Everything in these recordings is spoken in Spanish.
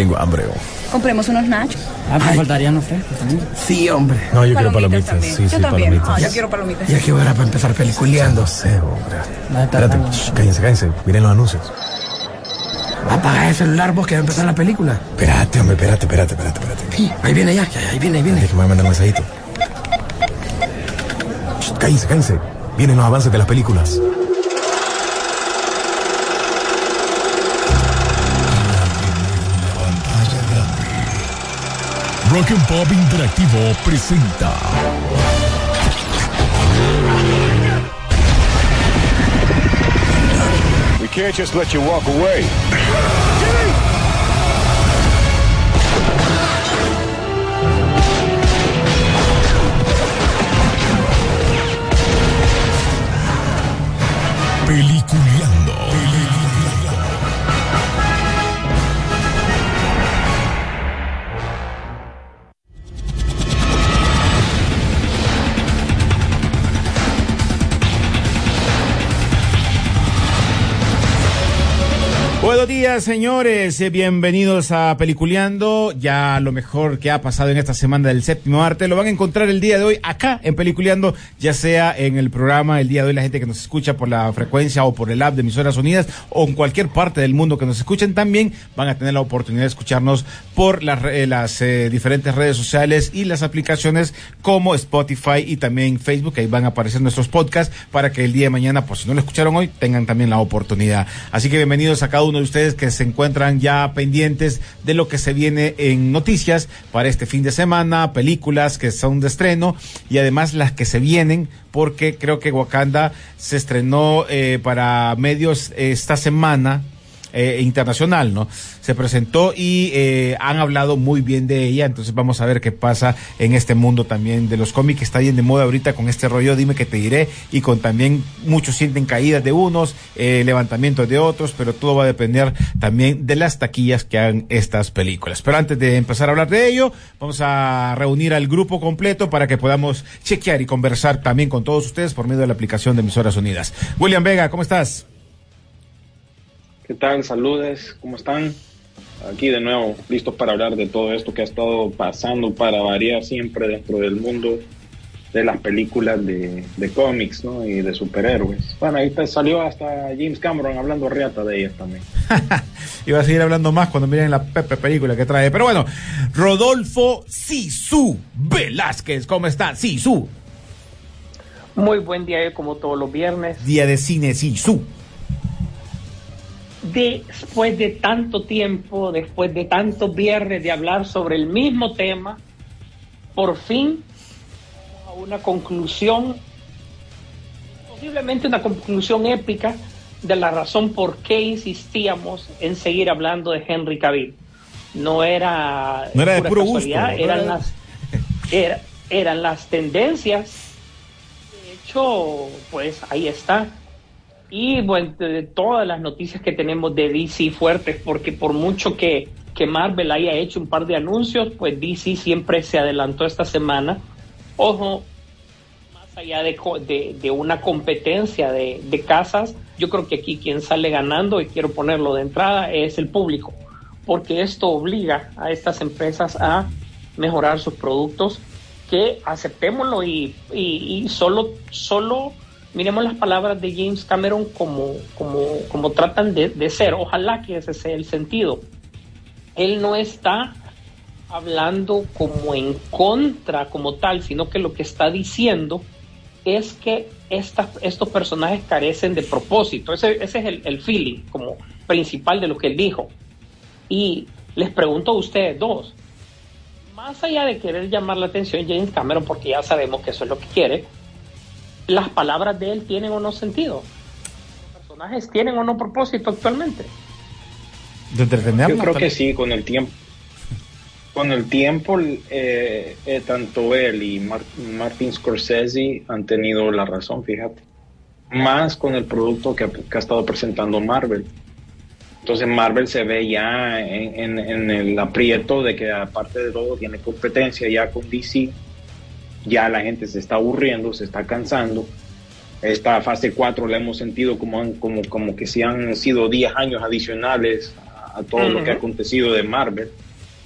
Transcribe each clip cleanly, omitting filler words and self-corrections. Tengo hambre. Compremos unos nachos. Ah, pues faltarían los frescos también. Sí, hombre. No, yo quiero palomitas. Sí, yo también. Palomitas. Yo quiero palomitas. Ya que ahora para empezar peliculeando. No sé, hombre. Espérate, cállense. Miren los anuncios. Apaga el celular vos que va a empezar la película. Espérate, hombre, espérate. Sí, ahí viene ya, ahí viene. Déjame mandar un mensajito. Cállense. Vienen los avances de las películas. Rock and Pop Interactivo presenta We can't just let you walk away. Buenos días, señores, bienvenidos a Peliculeando. Ya lo mejor que ha pasado en esta semana del séptimo arte lo van a encontrar el día de hoy acá en Peliculeando, ya sea en el programa el día de hoy, la gente que nos escucha por la frecuencia o por el app de Emisoras Unidas o en cualquier parte del mundo que nos escuchen, también van a tener la oportunidad de escucharnos por las diferentes redes sociales y las aplicaciones como Spotify y también Facebook. Ahí van a aparecer nuestros podcasts para que el día de mañana, por si no lo escucharon hoy, tengan también la oportunidad. Así que bienvenidos a cada uno de ustedes que se encuentran ya pendientes de lo que se viene en noticias para este fin de semana, películas que son de estreno y además las que se vienen, porque creo que Wakanda se estrenó para medios esta semana internacional, ¿no? Se presentó y han hablado muy bien de ella, entonces vamos a ver qué pasa en este mundo también de los cómics, que está bien de moda ahorita con este rollo Dime que te diré, y con también muchos sienten caídas de unos, levantamientos de otros, pero todo va a depender también de las taquillas que hagan estas películas. Pero antes de empezar a hablar de ello, vamos a reunir al grupo completo para que podamos chequear y conversar también con todos ustedes por medio de la aplicación de Emisoras Unidas. William Vega, ¿cómo estás? ¿Qué tal? Saludes, ¿cómo están? Aquí de nuevo, listos para hablar de todo esto que ha estado pasando para variar siempre dentro del mundo de las películas de cómics, ¿no? Y de superhéroes. Bueno, ahí salió hasta James Cameron hablando riata de ellas también. Iba a seguir hablando más cuando miren la pepe película que trae. Pero bueno, Rodolfo Sisu Velázquez, ¿cómo está, Sisu? Muy buen día, como todos los viernes. Día de cine, Sisu. Después de tanto tiempo, después de tantos viernes de hablar sobre el mismo tema, por fin a una conclusión, posiblemente una conclusión épica de la razón por qué insistíamos en seguir hablando de Henry Cavill. No era de puro gusto, eran las tendencias. De hecho, pues ahí está. Y bueno, de todas las noticias que tenemos de DC fuertes, porque por mucho que Marvel haya hecho un par de anuncios, pues DC siempre se adelantó esta semana. Ojo, más allá de una competencia de casas, yo creo que aquí quien sale ganando, y quiero ponerlo de entrada, es el público, porque esto obliga a estas empresas a mejorar sus productos, que aceptémoslo y solo miremos las palabras de James Cameron como tratan de ser. Ojalá que ese sea el sentido. Él no está hablando como en contra como tal, sino que lo que está diciendo es que estos personajes carecen de propósito. Ese es el feeling como principal de lo que él dijo. Y les pregunto a ustedes dos, más allá de querer llamar la atención James Cameron, porque ya sabemos que eso es lo que quiere, ¿las palabras de él tienen o no sentido? ¿Los personajes tienen o no propósito actualmente? Yo creo que sí, con el tiempo. Con el tiempo, tanto él y Martin Scorsese han tenido la razón, fíjate. Más con el producto que ha estado presentando Marvel. Entonces Marvel se ve ya en el aprieto de que, aparte de todo, tiene competencia ya con DC. Ya la gente se está aburriendo, se está cansando. Esta fase 4 la hemos sentido como que si han sido 10 años adicionales a todo lo que ha acontecido de Marvel.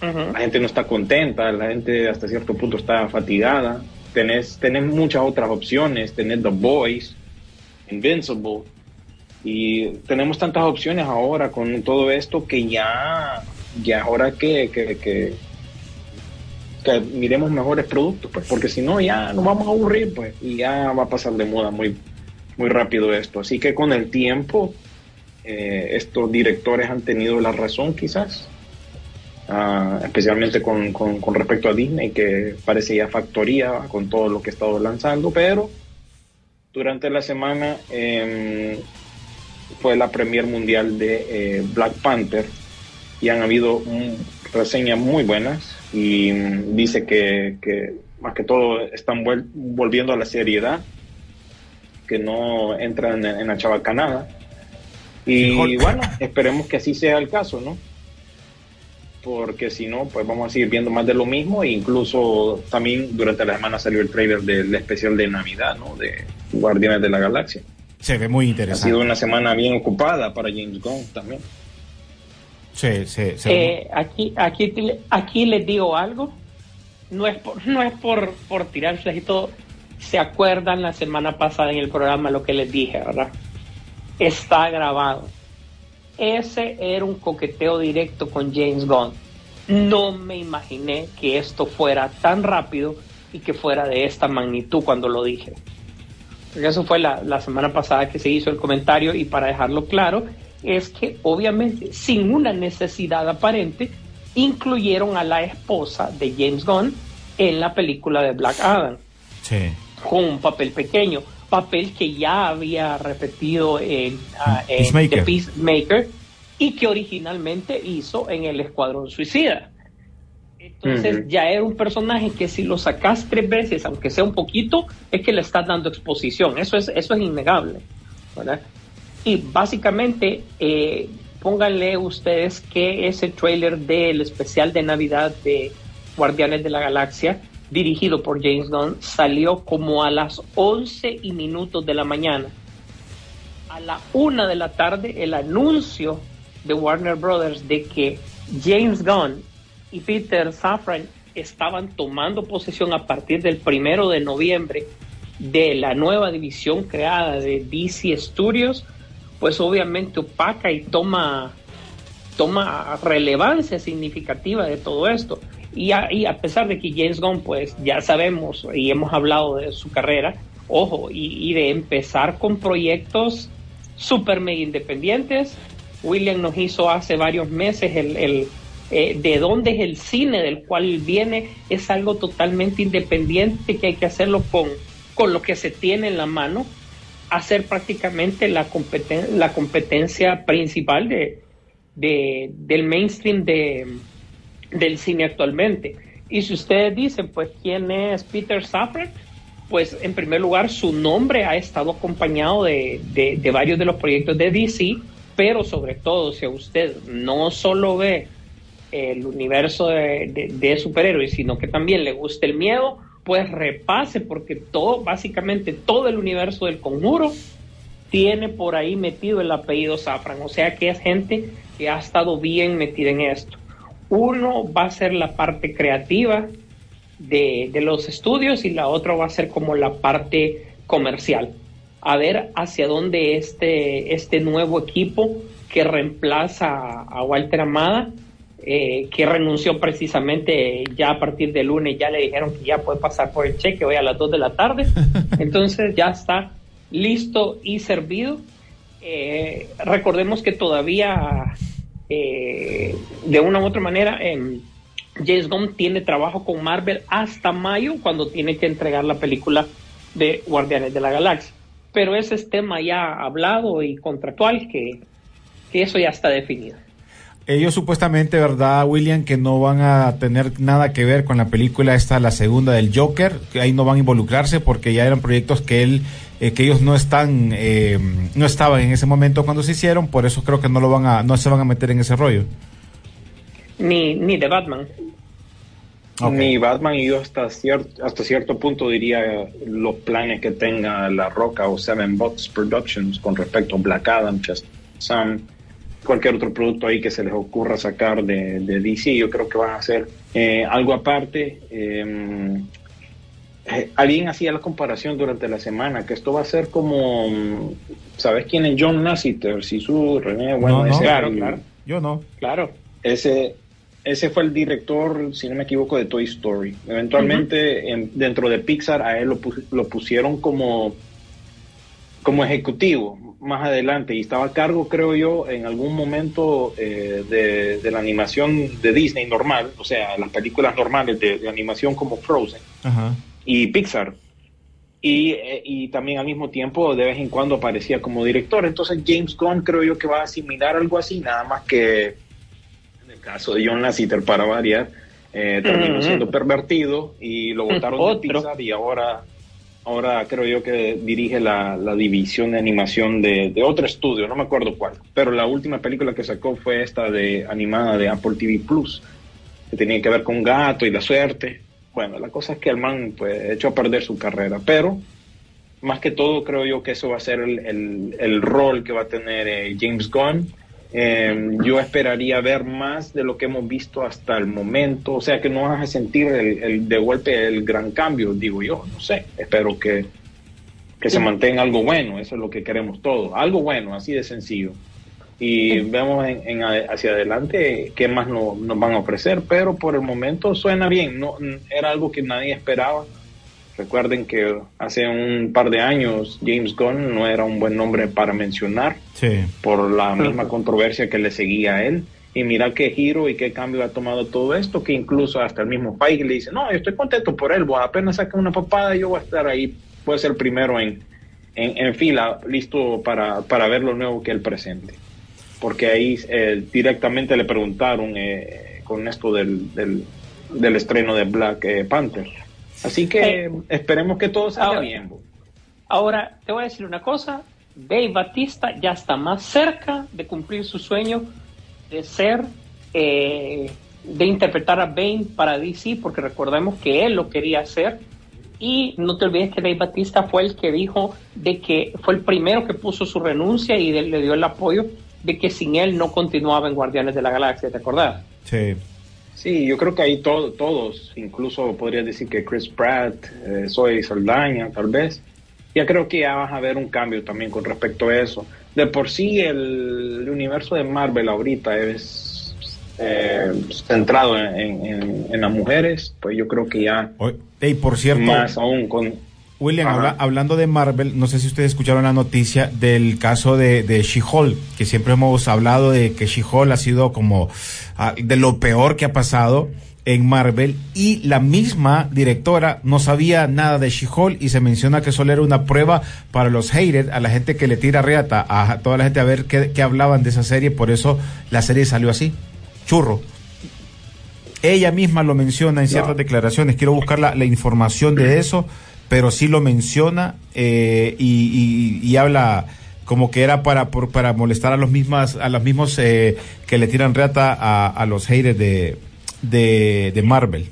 La gente no está contenta, la gente hasta cierto punto está fatigada. Tenés muchas otras opciones, tenés The Boys, Invincible, y tenemos tantas opciones ahora con todo esto que ya ahora que miremos mejores productos, pues, porque si no ya nos vamos a aburrir, pues, y ya va a pasar de moda muy, muy rápido esto. Así que con el tiempo estos directores han tenido la razón, quizás. Especialmente con respecto a Disney, que parece ya factoría con todo lo que he estado lanzando. Pero durante la semana fue la premier mundial de Black Panther y han habido reseñas muy buenas, y dice que más que todo están volviendo a la seriedad, que no entran en la chabacanada, y bueno, esperemos que así sea el caso, ¿no? Porque si no, pues vamos a seguir viendo más de lo mismo. E incluso también durante la semana salió el trailer del especial de Navidad, ¿no? De Guardianes de la Galaxia. Se ve muy interesante. Ha sido una semana bien ocupada para James Gunn también. Sí, sí, sí. Aquí les digo algo. No es por tirarse y todo. ¿Se acuerdan la semana pasada en el programa lo que les dije, verdad? Está grabado. Ese era un coqueteo directo con James Gunn. No me imaginé que esto fuera tan rápido y que fuera de esta magnitud cuando lo dije. Porque eso fue la semana pasada que se hizo el comentario, y para dejarlo claro, es que obviamente sin una necesidad aparente incluyeron a la esposa de James Gunn en la película de Black Adam. Sí. Con un papel pequeño. Papel que ya había repetido en The Peacemaker y que originalmente hizo en El Escuadrón Suicida. Entonces ya era un personaje que si lo sacas 3 veces, aunque sea un poquito, es que le estás dando exposición. Eso es innegable, ¿verdad? Y básicamente pónganle ustedes que ese trailer del especial de Navidad de Guardianes de la Galaxia, dirigido por James Gunn, salió como a las 11:00 de la mañana. A la 1:00 p.m, el anuncio de Warner Brothers de que James Gunn y Peter Safran estaban tomando posesión a partir del 1 de noviembre de la nueva división creada de DC Studios, pues obviamente opaca y toma relevancia significativa de todo esto. Y a pesar de que James Gunn, pues ya sabemos y hemos hablado de su carrera, ojo, y de empezar con proyectos super medio independientes. William nos hizo hace varios meses el de dónde es el cine del cual viene. Es algo totalmente independiente que hay que hacerlo con lo que se tiene en la mano, hacer prácticamente la competencia principal del mainstream del cine actualmente. Y si ustedes dicen, pues, ¿quién es Peter Safran? Pues, en primer lugar, su nombre ha estado acompañado de varios de los proyectos de DC, pero sobre todo, si usted no solo ve el universo de superhéroes, sino que también le gusta el miedo, pues repase, porque básicamente todo el universo del Conjuro tiene por ahí metido el apellido Safran, o sea que es gente que ha estado bien metida en esto. Uno va a ser la parte creativa de los estudios, y la otra va a ser como la parte comercial. A ver hacia dónde este nuevo equipo que reemplaza a Walter Hamada, que renunció precisamente ya a partir del lunes, ya le dijeron que ya puede pasar por el cheque hoy a las 2:00 p.m. Entonces ya está listo y servido. Recordemos que todavía... de una u otra manera, James Gunn tiene trabajo con Marvel hasta mayo, cuando tiene que entregar la película de Guardianes de la Galaxia, pero ese es tema ya hablado y contractual, que eso ya está definido. Ellos supuestamente, ¿verdad, William?, que no van a tener nada que ver con la película esta, la segunda del Joker, que ahí no van a involucrarse porque ya eran proyectos que ellos no estaban en ese momento cuando se hicieron, por eso creo que no se van a meter en ese rollo. Ni de Batman. Okay. Ni Batman, y yo hasta cierto punto diría los planes que tenga La Roca o Seven Box Productions con respecto a Black Adam, Chazam, cualquier otro producto ahí que se les ocurra sacar de DC. Yo creo que van a hacer algo aparte. Alguien hacía la comparación durante la semana, que esto va a ser como, ¿sabes quién es John Lasseter? Sisu, René, bueno, no, ese, claro. Yo no. Claro, ese fue el director, si no me equivoco, de Toy Story. Eventualmente, dentro de Pixar, a él lo pusieron como ejecutivo más adelante, y estaba a cargo, creo yo, en algún momento de la animación de Disney normal, o sea, las películas normales de animación como Frozen. Ajá. Y Pixar, y también al mismo tiempo de vez en cuando aparecía como director. Entonces James Gunn creo yo que va a asimilar algo así, nada más que en el caso de John Lasseter, para variar, terminó siendo pervertido y lo botaron de Pixar, y ahora creo yo que dirige la división de animación de otro estudio, no me acuerdo cuál, pero la última película que sacó fue esta de animada de Apple TV Plus, que tenía que ver con gato y la suerte. Bueno, la cosa es que el man, pues, echó a perder su carrera, pero más que todo creo yo que eso va a ser el rol que va a tener James Gunn. Yo esperaría ver más de lo que hemos visto hasta el momento, o sea que no vas a sentir de golpe el gran cambio, digo yo, no sé, espero que se mantenga algo bueno, eso es lo que queremos todos, algo bueno, así de sencillo. Y vemos hacia adelante qué más nos van a ofrecer, pero por el momento suena bien. No era algo que nadie esperaba. Recuerden que hace un par de años James Gunn no era un buen nombre para mencionar, sí, por la misma controversia que le seguía a él, y mira qué giro y qué cambio ha tomado todo esto, que incluso hasta el mismo Feige le dice, no, yo estoy contento por él, vos apenas saca una papada, yo voy a estar ahí, voy a ser primero en fila, listo para ver lo nuevo que él presente. Porque ahí directamente le preguntaron con esto del estreno de Black Panther. Así que esperemos que todo salga bien. Ahora, te voy a decir una cosa. Dave Batista ya está más cerca de cumplir su sueño de ser, de interpretar a Bane para DC, porque recordemos que él lo quería hacer. Y no te olvides que Dave Batista fue el que dijo de que fue el primero que puso su renuncia y le dio el apoyo de que sin él no continuaba en Guardianes de la Galaxia, ¿te acordás? Sí. Sí, yo creo que ahí todos, incluso podrías decir que Chris Pratt, Zoe Saldaña, tal vez, ya creo que ya vas a ver un cambio también con respecto a eso. De por sí, el universo de Marvel ahorita es centrado en las mujeres, pues yo creo que ya... Y por cierto... Más aún con... William, hablando de Marvel, no sé si ustedes escucharon la noticia del caso de She-Hulk, que siempre hemos hablado de que She-Hulk ha sido como de lo peor que ha pasado en Marvel, y la misma directora no sabía nada de She-Hulk, y se menciona que solo era una prueba para los haters, a la gente que le tira reata, a toda la gente, a ver qué hablaban de esa serie, por eso la serie salió así, churro. Ella misma lo menciona en ciertas declaraciones, quiero buscar la información de eso, pero sí lo menciona y habla como que era para molestar a los mismos que le tiran reata a los haters de Marvel.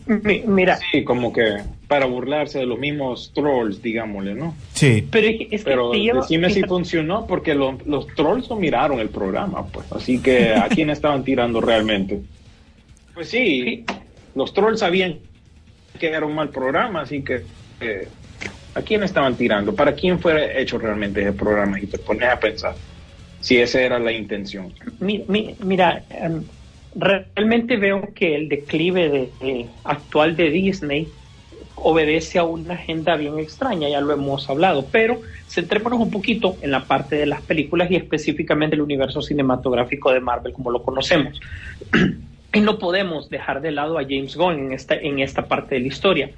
Mira, sí, como que para burlarse de los mismos trolls, digámosle, ¿no? Sí. Pero decime si funcionó, porque los trolls no miraron el programa, pues, así que ¿a quién estaban tirando realmente? Pues sí, los trolls sabían que era un mal programa, así que ¿a quién estaban tirando? ¿Para quién fue hecho realmente ese programa? Y te pones a pensar si esa era la intención. Mira, realmente veo que el declive actual de Disney obedece a una agenda bien extraña, ya lo hemos hablado, pero centrémonos un poquito en la parte de las películas y específicamente el universo cinematográfico de Marvel como lo conocemos. Y no podemos dejar de lado a James Gunn en esta parte de la historia.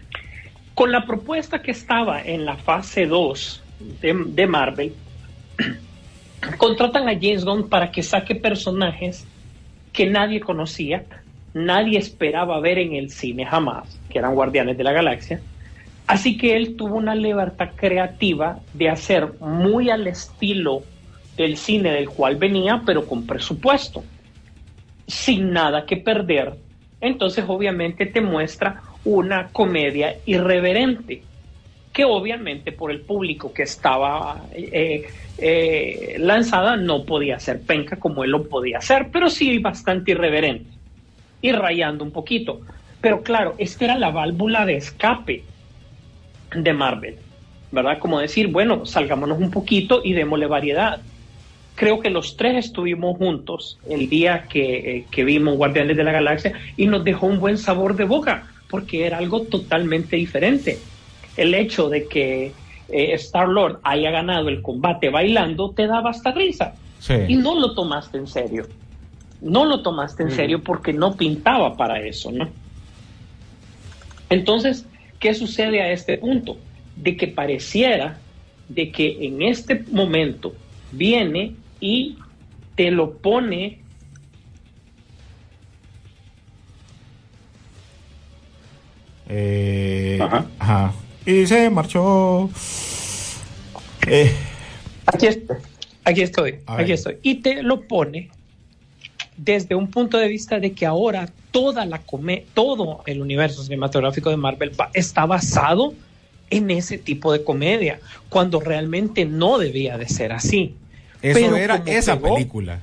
Con la propuesta que estaba en la fase 2 de Marvel, contratan a James Gunn para que saque personajes que nadie conocía, nadie esperaba ver en el cine jamás, que eran Guardianes de la Galaxia. Así que él tuvo una libertad creativa de hacer muy al estilo del cine del cual venía, pero con presupuesto, sin nada que perder. Entonces, obviamente, te muestra una comedia irreverente, que obviamente por el público que estaba lanzada no podía ser penca como él lo podía hacer, pero sí bastante irreverente y rayando un poquito. Pero claro, esta era la válvula de escape de Marvel, ¿verdad? Como decir, bueno, salgámonos un poquito y démosle variedad. Creo que los tres estuvimos juntos el día que vimos Guardianes de la Galaxia y nos dejó un buen sabor de boca, porque era algo totalmente diferente. El hecho de que Star-Lord haya ganado el combate bailando te daba hasta risa. Sí. Y no lo tomaste en serio. No lo tomaste en serio porque no pintaba para eso, ¿no? Entonces, ¿qué sucede a este punto? De que pareciera de que en este momento viene y te lo pone ajá. Y se marchó. Aquí estoy. Y te lo pone desde un punto de vista de que ahora todo el universo cinematográfico de Marvel está basado en ese tipo de comedia, cuando realmente no debía de ser así. Eso pero era esa pegó, película.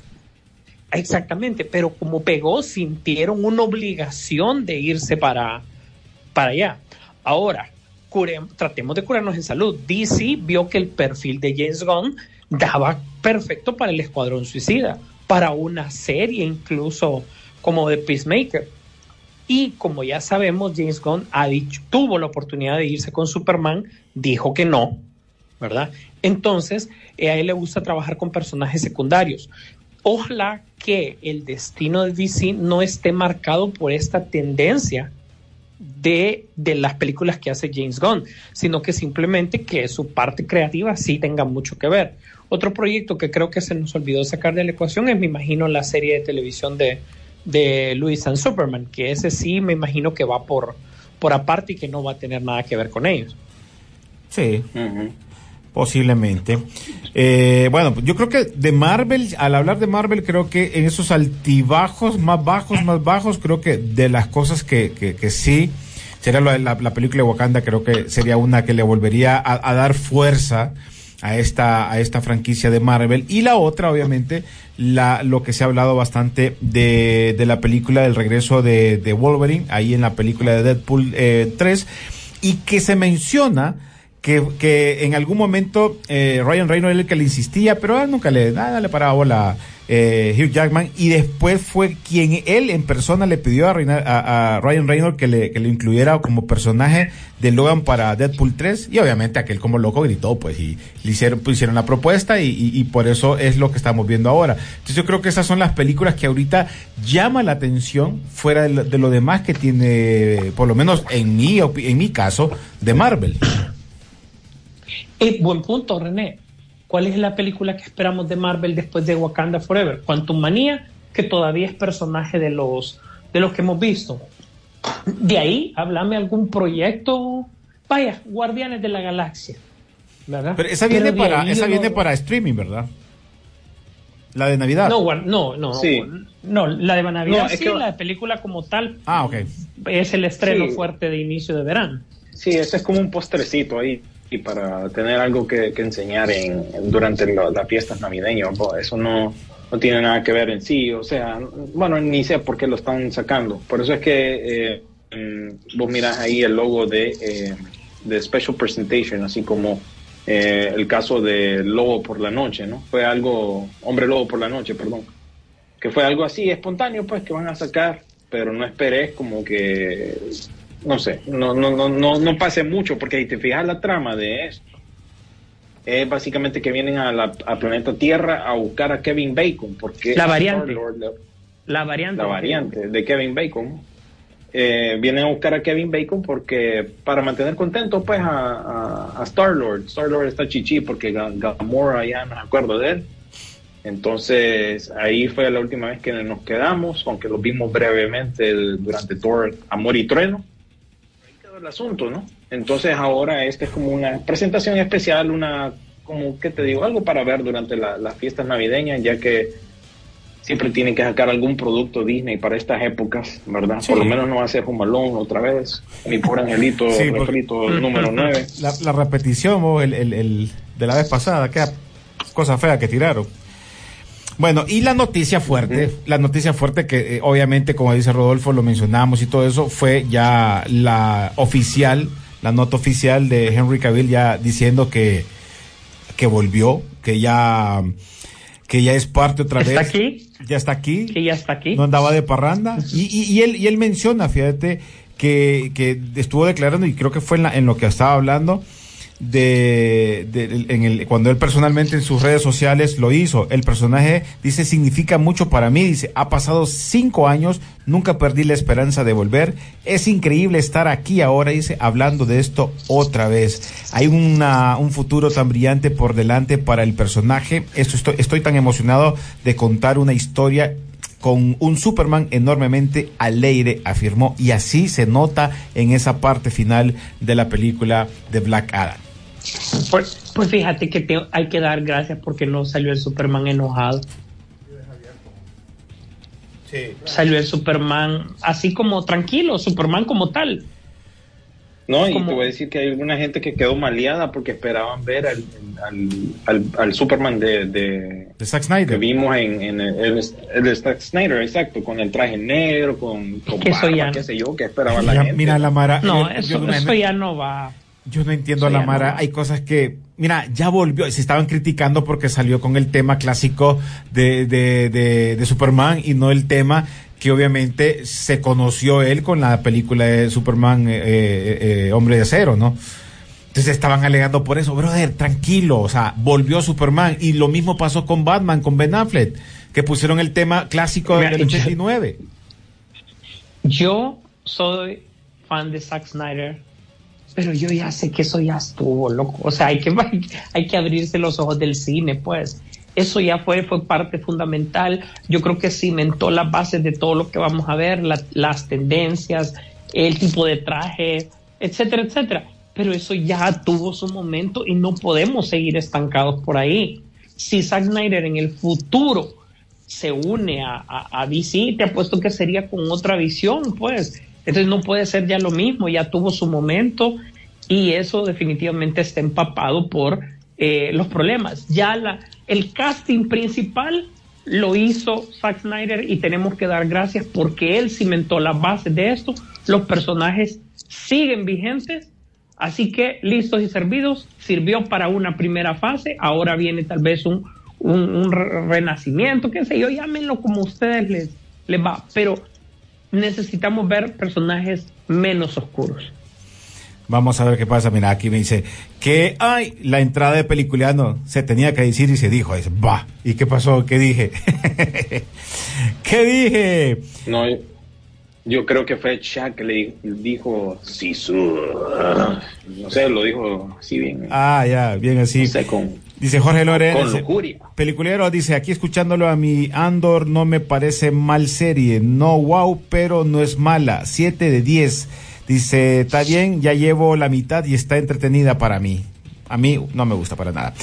Exactamente, pero como pegó, sintieron una obligación de irse para allá. Ahora, tratemos de curarnos en salud. DC vio que el perfil de James Gunn daba perfecto para El Escuadrón Suicida, para una serie incluso como de Peacemaker. Y como ya sabemos, James Gunn tuvo la oportunidad de irse con Superman, dijo que no, ¿verdad? Entonces, a él le gusta trabajar con personajes secundarios. Ojalá que el destino de DC no esté marcado por esta tendencia de las películas que hace James Gunn, sino que simplemente que su parte creativa sí tenga mucho que ver. Otro proyecto que creo que se nos olvidó sacar de la ecuación es, me imagino, la serie de televisión de Lois and Superman, que ese sí me imagino que va por aparte y que no va a tener nada que ver con ellos. Sí, posiblemente. Bueno, yo creo que de Marvel, al hablar de Marvel, creo que en esos altibajos más bajos, creo que de las cosas que sí, sería la película de Wakanda, creo que sería una que le volvería a dar fuerza a esta franquicia de Marvel. Y la otra, obviamente, lo que se ha hablado bastante de la película del regreso de Wolverine, ahí en la película de Deadpool 3, y que se menciona que en algún momento Ryan Reynolds era el que le insistía, pero nunca le paraba bola Hugh Jackman, y después fue quien él en persona le pidió a Ryan Reynolds que le incluyera como personaje de Logan para Deadpool 3, y obviamente aquel como loco gritó, pues, y le hicieron la propuesta, y por eso es lo que estamos viendo ahora. Entonces yo creo que esas son las películas que ahorita llama la atención fuera de lo demás que tiene, por lo menos en mi caso, de Marvel. Buen punto, René. ¿Cuál es la película que esperamos de Marvel después de Wakanda Forever? Quantum Manía, que todavía es personaje de los que hemos visto. De ahí, háblame algún proyecto. Vaya, Guardianes de la Galaxia, ¿verdad? Pero esa viene para streaming, ¿verdad? La de Navidad. No, la de Navidad no, sí, que la película como tal. Ah, okay. Es el estreno fuerte de inicio de verano. Sí, ese es como un postrecito ahí. Y para tener algo que enseñar durante las fiestas navideñas, eso no tiene nada que ver en sí, o sea, bueno, ni sé por qué lo están sacando. Por eso es que vos mirás ahí el logo de Special Presentation, así como el caso de Lobo por la Noche, ¿no? Fue algo, Hombre Lobo por la Noche, perdón, que fue algo así espontáneo, pues, que van a sacar, pero no esperes como que... No sé, no pase mucho, porque si te fijas la trama de esto, es básicamente que vienen a planeta Tierra a buscar a Kevin Bacon, porque la variante de Kevin Bacon, vienen a buscar a Kevin Bacon porque para mantener contento, pues, a Star-Lord está chichi porque Gamora ya no me acuerdo de él. Entonces ahí fue la última vez que nos quedamos, aunque lo vimos brevemente durante Thor Amor y Trueno. El asunto, ¿no? Entonces ahora es como una presentación especial, como, ¿qué te digo? Algo para ver durante las fiestas navideñas, ya que siempre tienen que sacar algún producto Disney para estas épocas, ¿verdad? Sí. Por lo menos no va a ser Home Alone otra vez, Mi Pobre Angelito, sí, refrito número 9. La repetición o el de la vez pasada, qué cosa fea que tiraron. Bueno, y la noticia fuerte que obviamente, como dice Rodolfo, lo mencionamos y todo eso, fue ya la nota oficial de Henry Cavill ya diciendo que volvió, que ya es parte otra vez. ¿Está aquí? Ya está aquí. Que ya está aquí. No andaba de parranda. Y él menciona, fíjate, que estuvo declarando, y creo que fue en lo que estaba hablando, cuando él personalmente en sus redes sociales lo hizo. El personaje, dice, significa mucho para mí, dice, ha pasado 5 años, nunca perdí la esperanza de volver, es increíble estar aquí ahora, dice, hablando de esto otra vez. Hay un futuro tan brillante por delante para el personaje. Estoy tan emocionado de contar una historia con un Superman enormemente alegre, afirmó, y así se nota en esa parte final de la película de Black Adam. Pues fíjate que hay que dar gracias porque no salió el Superman enojado. Sí, claro. Salió el Superman así como tranquilo, Superman como tal. No, y como... te voy a decir que hay alguna gente que quedó maleada porque esperaban ver al Superman de Zack Snyder, que vimos en el Zack Snyder, exacto, con el traje negro, con que barba, ya... qué sé yo, que esperaba la gente. Mira, la Mara, no, eso ya no va. Yo no entiendo a la Mara, hay cosas que, mira, ya volvió, se estaban criticando porque salió con el tema clásico de Superman y no el tema que obviamente se conoció él con la película de Superman, Hombre de Acero, ¿no? Entonces estaban alegando por eso, brother, tranquilo, o sea, volvió Superman, y lo mismo pasó con Batman, con Ben Affleck, que pusieron el tema clásico del 89. Yo soy fan de Zack Snyder, pero yo ya sé que eso ya estuvo, loco. O sea, hay que abrirse los ojos del cine, pues. Eso ya fue parte fundamental. Yo creo que cimentó las bases de todo lo que vamos a ver, las tendencias, el tipo de traje, etcétera, etcétera. Pero eso ya tuvo su momento y no podemos seguir estancados por ahí. Si Zack Snyder en el futuro se une a DC, te apuesto que sería con otra visión, pues. Entonces no puede ser ya lo mismo, ya tuvo su momento y eso definitivamente está empapado por los problemas. Ya el casting principal lo hizo Zack Snyder y tenemos que dar gracias porque él cimentó las bases de esto. Los personajes siguen vigentes, así que listos y servidos, sirvió para una primera fase, ahora viene tal vez un renacimiento, qué sé yo, llámenlo como ustedes les va, pero... necesitamos ver personajes menos oscuros. Vamos a ver qué pasa. Mira, aquí me dice que la entrada de Peliculeando se tenía que decir y se dijo. Dice, va. ¿Y qué pasó? ¿Qué dije? ¿Qué dije? No, yo creo que fue Shaq que le dijo Sisu. No sé, lo dijo así bien. Ah, ya, bien así. No sé, dice Jorge Lorenz, Peliculero, dice, aquí escuchándolo a mi Andor, no me parece mal serie, no wow, pero no es mala, 7/10, dice, está bien, ya llevo la mitad y está entretenida para mí. A mí no me gusta para nada.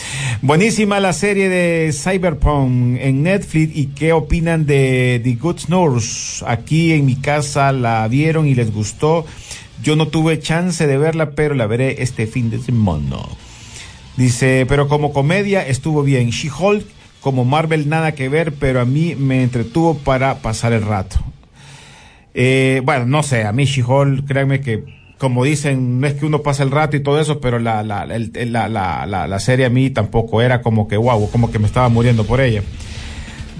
Buenísima la serie de Cyberpunk en Netflix. ¿Y qué opinan de The Good Nurse? Aquí en mi casa la vieron y les gustó. Yo no tuve chance de verla, pero la veré este fin de semana. Dice, pero como comedia estuvo bien. She-Hulk, como Marvel, nada que ver, pero a mí me entretuvo para pasar el rato. Bueno, no sé, a mí She-Hulk, créanme que, como dicen, no es que uno pasa el rato y todo eso, pero la serie a mí tampoco era como que wow, como que me estaba muriendo por ella.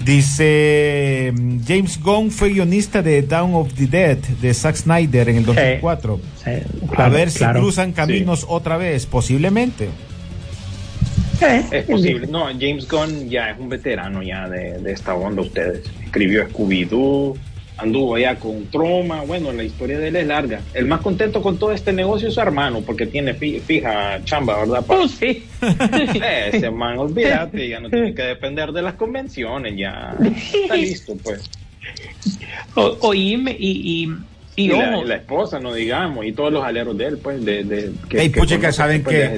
Dice, James Gunn fue guionista de Dawn of the Dead de Zack Snyder en el 2004. Sí, claro, a ver si cruzan caminos otra vez, posiblemente. Es posible. No, James Gunn ya es un veterano ya de esta onda. Ustedes, escribió Scooby-Doo, anduvo ya con Troma. Bueno, la historia de él es larga. El más contento con todo este negocio es su hermano, porque tiene fija chamba, ¿verdad? Oh, sí. Ese man, olvídate, ya no tiene que depender de las convenciones, ya está listo, pues. Oíme, y la esposa, no digamos, y todos los aleros de él, pues,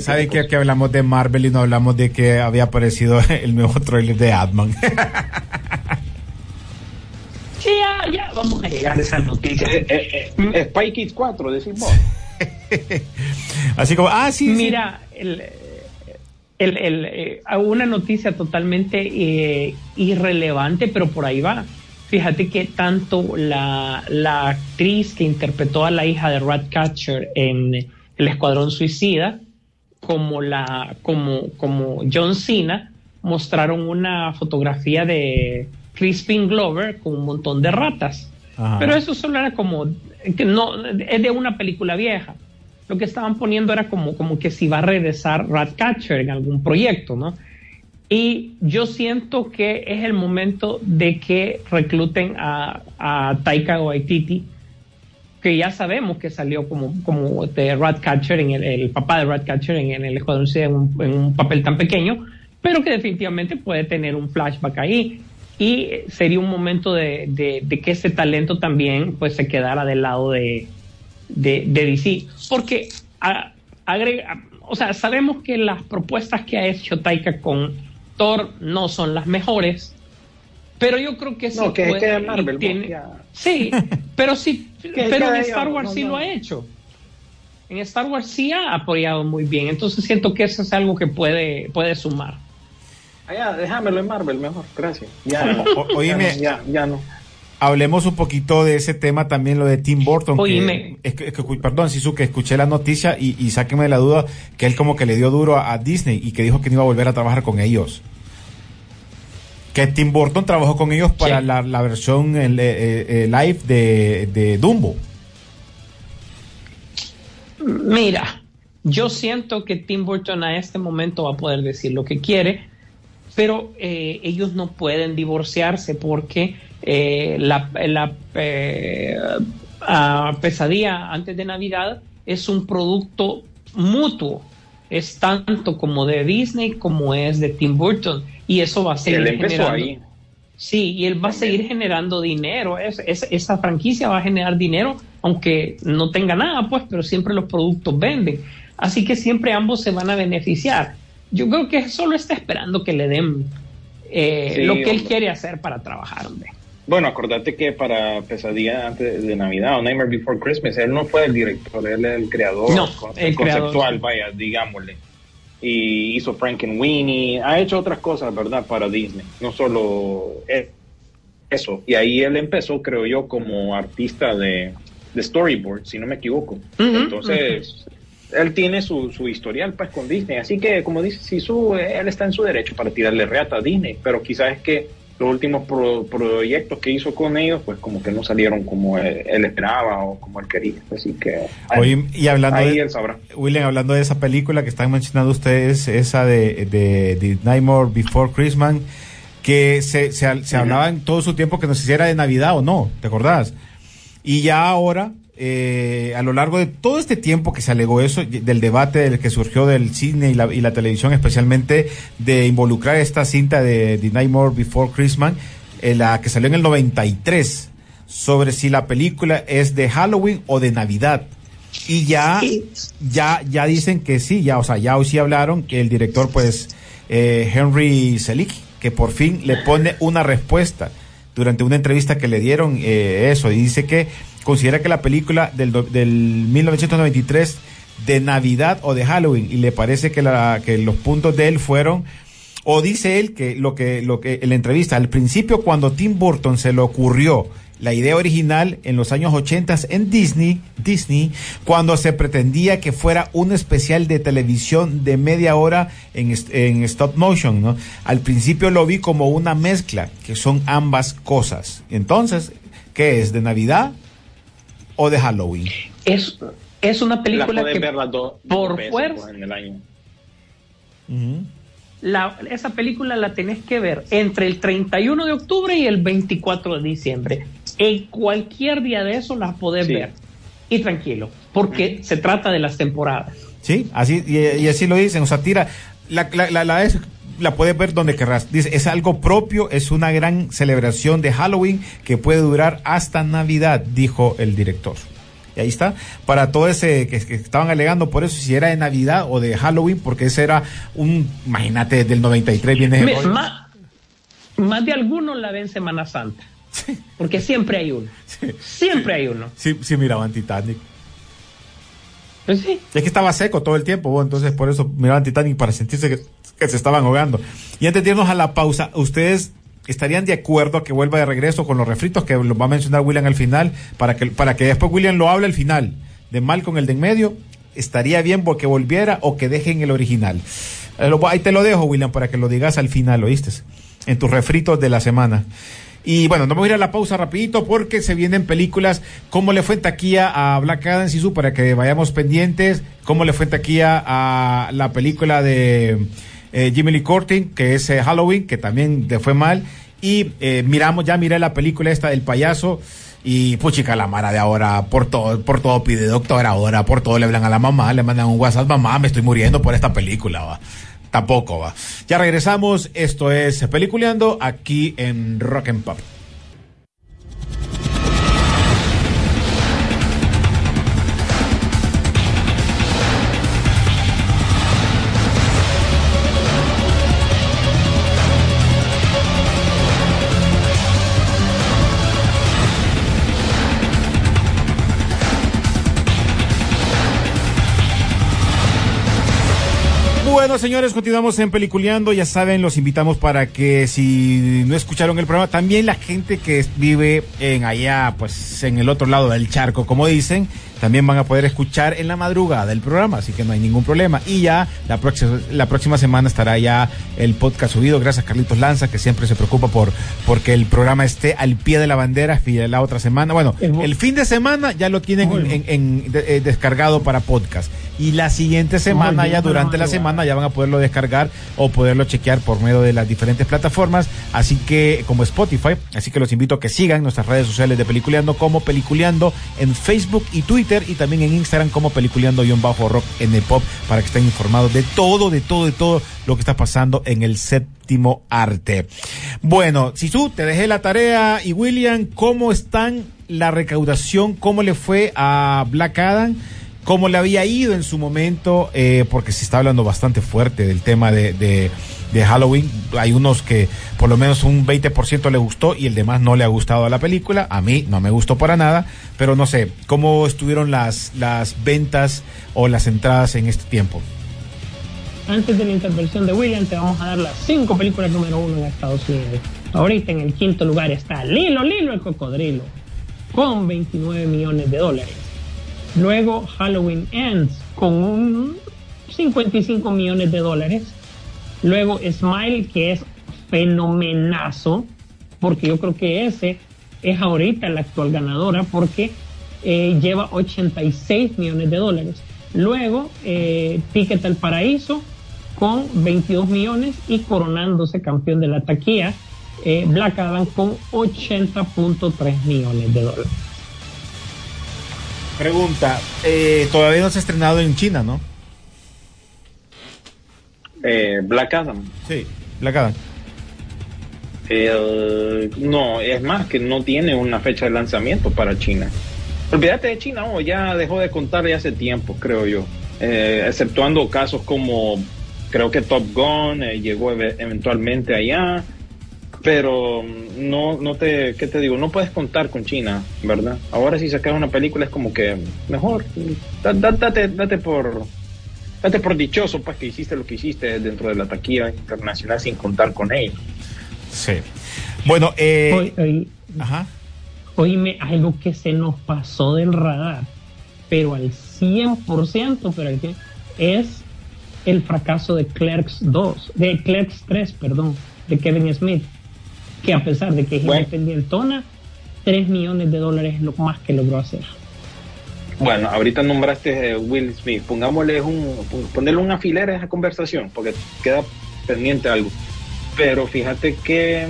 saben que aquí hablamos de Marvel y no hablamos de que había aparecido el nuevo trailer de Ant-Man. Sí, ya vamos a llegar a esas noticias. Spy Kids 4, decimos. Así como, sí. Mira, sí. Una noticia totalmente irrelevante, pero por ahí va. Fíjate que tanto la actriz que interpretó a la hija de Ratcatcher en El Escuadrón Suicida como John Cena mostraron una fotografía de Crispin Glover con un montón de ratas. Ajá. Pero eso solo era como que no es de una película vieja. Lo que estaban poniendo era como que si va a regresar Ratcatcher en algún proyecto, ¿no? Y yo siento que es el momento de que recluten a Taika Waititi, que ya sabemos que salió como de Ratcatcher, el papá de Ratcatcher en El Escuadrón Suicida, en un papel tan pequeño, pero que definitivamente puede tener un flashback ahí. Y sería un momento de que ese talento también pues se quedara del lado de DC. Porque sabemos que las propuestas que ha hecho Taika con no son las mejores, pero yo creo que no, que puede, es Marvel, sí, pero sí, pero en Star Wars no, sí no. Lo ha hecho en Star Wars, sí ha apoyado muy bien, entonces siento que eso es algo que puede sumar. Déjamelo en Marvel mejor, gracias. Hablemos un poquito de ese tema también, lo de Tim Burton. Oíme. Perdón, Sisu, que escuché la noticia y sáquenme de la duda que él como que le dio duro a Disney y que dijo que no iba a volver a trabajar con ellos. Que Tim Burton trabajó con ellos para la versión live de Dumbo. Mira, yo siento que Tim Burton a este momento va a poder decir lo que quiere, pero ellos no pueden divorciarse porque... Pesadilla antes de Navidad es un producto mutuo, es tanto como de Disney como es de Tim Burton, y eso va a seguir generando. Sí, y él va a seguir generando dinero, esa franquicia va a generar dinero aunque no tenga nada, pues, pero siempre los productos venden, así que siempre ambos se van a beneficiar. Yo creo que solo está esperando que le den lo que él quiere hacer para trabajar, hombre. Bueno, acordate que para Pesadilla antes de Navidad o Nightmare Before Christmas, él no fue el director, él es el creador, conceptual, vaya, digámosle. Y hizo Frankenweenie, ha hecho otras cosas, ¿verdad? Para Disney, no solo eso. Y ahí él empezó, creo yo, como artista de storyboard, si no me equivoco. Entonces, él tiene su historial, pues, con Disney. Así que, como dice Sisu, él está en su derecho para tirarle reata a Disney, pero quizás es que los últimos proyectos que hizo con ellos, pues como que no salieron como él esperaba o como él quería. Así que él sabrá. William, hablando de esa película que están mencionando ustedes, esa de Nightmare Before Christmas, que se hablaba en todo su tiempo que nos hiciera de Navidad o no, ¿te acordás? Y ya ahora, a lo largo de todo este tiempo que se alegó eso, del debate del que surgió del cine y la televisión, especialmente de involucrar esta cinta de The Nightmare Before Christmas, la que salió en el 93, sobre si la película es de Halloween o de Navidad. Y ya dicen que sí, ya hoy sí hablaron, que el director, pues, Henry Selick, que por fin le pone una respuesta durante una entrevista que le dieron, y dice que considera que la película del 1993 de Navidad o de Halloween, y le parece que los puntos de él fueron, o dice él que lo que en la entrevista, al principio cuando Tim Burton se le ocurrió la idea original en los años 80 en Disney, cuando se pretendía que fuera un especial de televisión de media hora en stop motion, ¿no? Al principio lo vi como una mezcla, que son ambas cosas. Entonces, ¿qué es? ¿De Navidad o de Halloween? Es una película que ver las por fuerza en el año. Esa película la tenés que ver entre el 31 de octubre y el 24 de diciembre. En cualquier día de eso la podés ver. Y tranquilo, porque se trata de las temporadas. Sí, así y así lo dicen. O sea, tira la puedes ver donde querrás. Dice, es algo propio, es una gran celebración de Halloween que puede durar hasta Navidad, dijo el director. Y ahí está, para todo ese que estaban alegando por eso, si era de Navidad o de Halloween, porque ese era imagínate, desde el 93 viene... Más de alguno la ven Semana Santa. Sí. Porque siempre hay uno. Sí. Siempre hay uno. Sí, sí miraban Titanic. Pues sí. Es que estaba seco todo el tiempo, entonces por eso miraban Titanic, para sentirse que se estaban ahogando. Y antes de irnos a la pausa, ¿ustedes estarían de acuerdo a que vuelva de regreso con los refritos que los va a mencionar William al final? Para que después William lo hable al final. De Malcolm, el de en medio, estaría bien porque volviera, o que dejen el original. Ahí te lo dejo, William, para que lo digas al final, ¿oíste? En tus refritos de la semana. Y bueno, no me voy a ir a la pausa rapidito porque se vienen películas. ¿Cómo le fue en taquilla a Black Adam, Sisu? Para que vayamos pendientes. ¿Cómo le fue en taquilla a la película de Jimmy Lee Curtis, que es Halloween, que también le fue mal? Y miré la película esta del payaso. Y puchica, la mara de ahora por todo pide doctor ahora, por todo le hablan a la mamá, le mandan un WhatsApp: mamá, me estoy muriendo por esta película, va. Tampoco va. Ya regresamos, esto es Peliculeando aquí en Rock and Pop. Señores, continuamos en Peliculeando. Ya saben, los invitamos para que, si no escucharon el programa, también la gente que vive en allá, pues en el otro lado del charco, como dicen, también van a poder escuchar en la madrugada el programa, así que no hay ningún problema. Y ya la próxima semana estará ya el podcast subido. Gracias a Carlitos Lanza, que siempre se preocupa porque el programa esté al pie de la bandera. La otra semana, bueno, el fin de semana ya lo tienen descargado para podcast. Y la siguiente semana, ya durante la semana, ya van a poderlo descargar o poderlo chequear por medio de las diferentes plataformas, así que como Spotify. Así que los invito a que sigan nuestras redes sociales de Peliculeando, como Peliculeando en Facebook y Twitter, y también en Instagram como Peliculeando_rock en el pop, para que estén informados de todo lo que está pasando en el séptimo arte. Bueno, Sisu, te dejé la tarea. Y William, ¿cómo están la recaudación? ¿Cómo le fue a Black Adam? ¿Cómo le había ido en su momento? Porque se está hablando bastante fuerte del tema de Halloween. Hay unos que por lo menos un 20% le gustó y el demás no le ha gustado a la película. A mí no me gustó para nada, pero no sé, ¿cómo estuvieron las ventas o las entradas en este tiempo? Antes de la intervención de William, te vamos a dar las 5 películas número 1 en Estados Unidos. Ahorita en el 5º lugar está Lilo el Cocodrilo, con $29 millones. Luego Halloween Ends, con un $55 millones. Luego Smile, que es fenomenazo, porque yo creo que ese es ahorita la actual ganadora, porque lleva $86 millones. Luego Ticket al Paraíso, con $22 millones, y coronándose campeón de la taquilla, Black Adam, con $80.3 millones. Pregunta, todavía no se ha estrenado en China, ¿no? Black Adam. Sí, Black Adam. No, es más que no tiene una fecha de lanzamiento para China. Olvídate de China, ya dejó de contar de hace tiempo, creo yo. Exceptuando casos como, creo que Top Gun llegó eventualmente allá, pero ¿qué te digo? No puedes contar con China, ¿verdad? Ahora si sacas una película es como que mejor, date por dichoso, pues, que hiciste lo que hiciste dentro de la taquilla internacional sin contar con ellos. Sí. Bueno, oíme, algo que se nos pasó del radar, pero al 100%, es el fracaso de Clerks 3, de Kevin Smith, que a pesar de que es independientona, $3 millones es lo más que logró hacer. Bueno, ahorita nombraste Will Smith. Ponerle una filera a esa conversación, porque queda pendiente algo. Pero fíjate que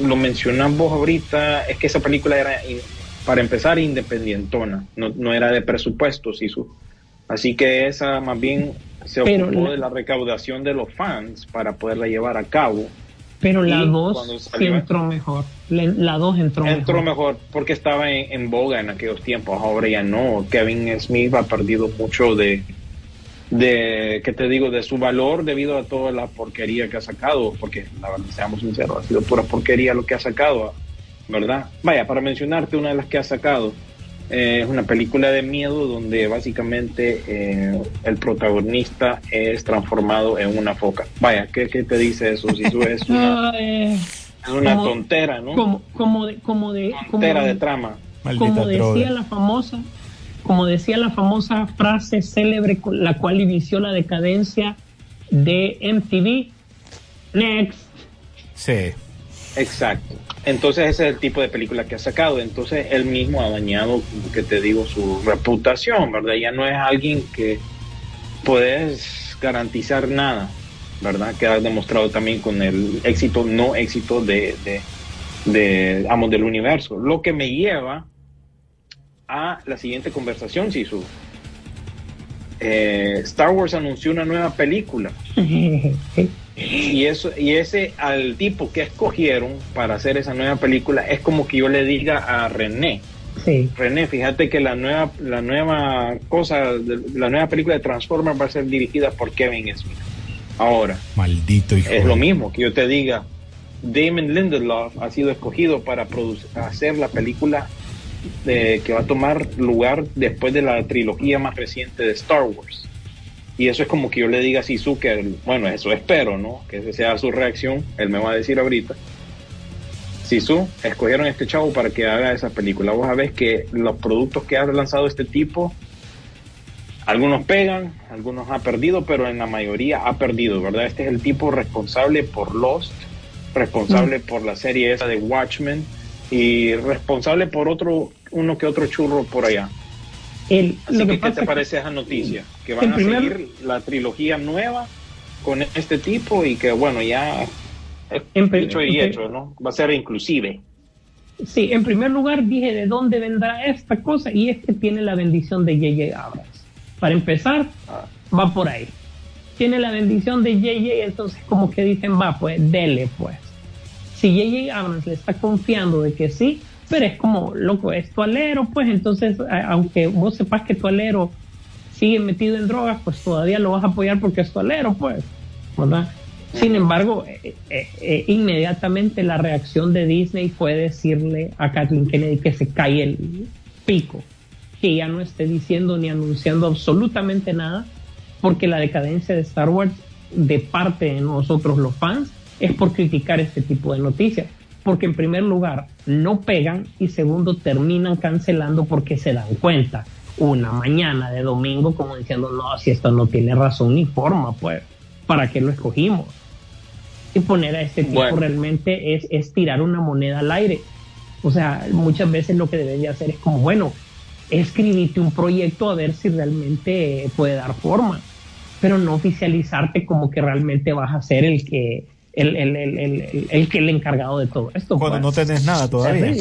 lo mencionas vos ahorita, es que esa película era, para empezar, independientona, no era de presupuestos, así que esa más bien se ocupó de la recaudación de los fans para poderla llevar a cabo. Pero la 2 entró mejor. La 2 entró mejor porque estaba en boga en aquellos tiempos. Ahora ya no. Kevin Smith ha perdido mucho de su valor debido a toda la porquería que ha sacado. Porque, seamos sinceros, ha sido pura porquería lo que ha sacado. ¿verdad? Vaya, para mencionarte una de las que ha sacado, es una película de miedo donde básicamente el protagonista es transformado en una foca. Vaya, ¿qué te dice eso? Si eso es una, es una como, tontera, ¿no? Como de trama. Maldita droga. Como decía la famosa frase célebre con la cual inició la decadencia de MTV, next. Sí. Exacto. Entonces ese es el tipo de película que ha sacado. Entonces él mismo ha dañado, que te digo, su reputación, ¿verdad? Ya no es alguien que puedes garantizar nada, ¿verdad? Que ha demostrado también con el éxito de Amos del Universo. Lo que me lleva a la siguiente conversación, Sisu. Star Wars anunció una nueva película. Y ese al tipo que escogieron para hacer esa nueva película es como que yo le diga a René, sí. René, fíjate que la nueva película de Transformers va a ser dirigida por Kevin Smith. Ahora, maldito hijo, es lo mismo que yo te diga, Damon Lindelof ha sido escogido para hacer la película que va a tomar lugar después de la trilogía más reciente de Star Wars. Y eso es como que yo le diga a Sisu que, bueno, eso espero, ¿no? Que esa sea su reacción. Él me va a decir ahorita, Sisu, escogieron a este chavo para que haga esa película. Vos sabés que los productos que ha lanzado este tipo, algunos pegan, algunos ha perdido, pero en la mayoría ha perdido, ¿verdad? Este es el tipo responsable por Lost, responsable por la serie esa de Watchmen y responsable por uno que otro churro por allá. ¿Qué te parece esa noticia? Que van a seguir la trilogía nueva con este tipo y que, bueno, ya hecho, ¿no? Va a ser inclusive. Sí, en primer lugar dije de dónde vendrá esta cosa, y es que tiene la bendición de J.J. Abrams. Para empezar, va por ahí. Tiene la bendición de J.J., entonces como que dicen, va, pues, dele, pues. Si J.J. Abrams le está confiando de que sí, pero es como, loco, es tu alero, pues entonces, aunque vos sepas que tu alero sigue metido en drogas, pues todavía lo vas a apoyar porque es tu alero, pues, ¿verdad? Sin embargo, inmediatamente la reacción de Disney fue decirle a Kathleen Kennedy que se cae el pico, que ya no esté diciendo ni anunciando absolutamente nada, porque la decadencia de Star Wars de parte de nosotros los fans es por criticar este tipo de noticias. Porque en primer lugar no pegan y segundo terminan cancelando porque se dan cuenta una mañana de domingo como diciendo, no, si esto no tiene razón ni forma, pues, ¿para qué lo escogimos? Y poner a este tipo realmente es tirar una moneda al aire. O sea, muchas veces lo que debes de hacer es como, bueno, escribite un proyecto a ver si realmente puede dar forma, pero no oficializarte como que realmente vas a ser el encargado de todo esto. Cuando no tenés nada todavía.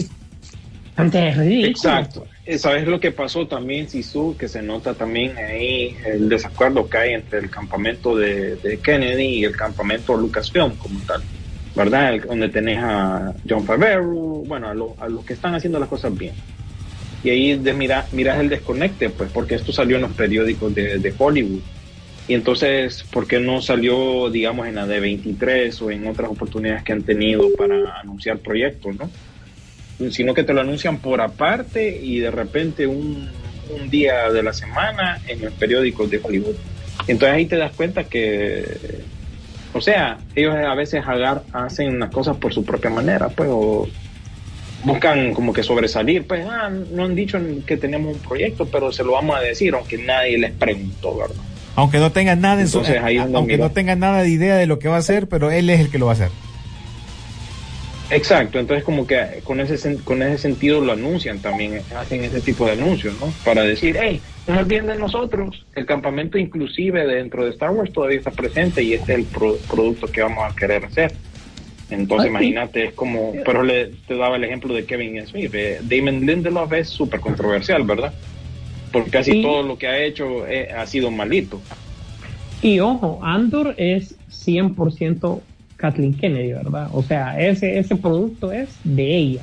Antes de ridículo. Exacto. ¿Sabes lo que pasó también, Sisu? Que se nota también ahí el desacuerdo que hay entre el campamento de Kennedy y el campamento Lucasfilm como tal, ¿verdad? Donde tenés a John Favreau, bueno, a los que están haciendo las cosas bien. Y ahí mirás el desconecte, pues, porque esto salió en los periódicos de Hollywood. Y entonces, ¿por qué no salió, digamos, en la D23 o en otras oportunidades que han tenido para anunciar proyectos, no? Sino que te lo anuncian por aparte y de repente un día de la semana en los periódicos de Hollywood. Entonces ahí te das cuenta que, o sea, ellos a veces hacen las cosas por su propia manera, pues, o buscan como que sobresalir, pues, no han dicho que tenemos un proyecto, pero se lo vamos a decir, aunque nadie les preguntó, ¿verdad? Aunque no tenga nada no tenga nada de idea de lo que va a hacer, pero él es el que lo va a hacer. Exacto, entonces como que con ese sentido lo anuncian también, hacen ese tipo de anuncios, ¿no? Para decir, hey, no nos olviden de nosotros, el campamento inclusive dentro de Star Wars todavía está presente y este es el producto que vamos a querer hacer. Entonces imagínate, es como, pero te daba el ejemplo de Kevin Smith, Damon Lindelof es súper controversial, ¿verdad? Porque casi todo lo que ha hecho ha sido malito. Y ojo, Andor es 100% Kathleen Kennedy, ¿verdad? O sea, ese producto es de ella,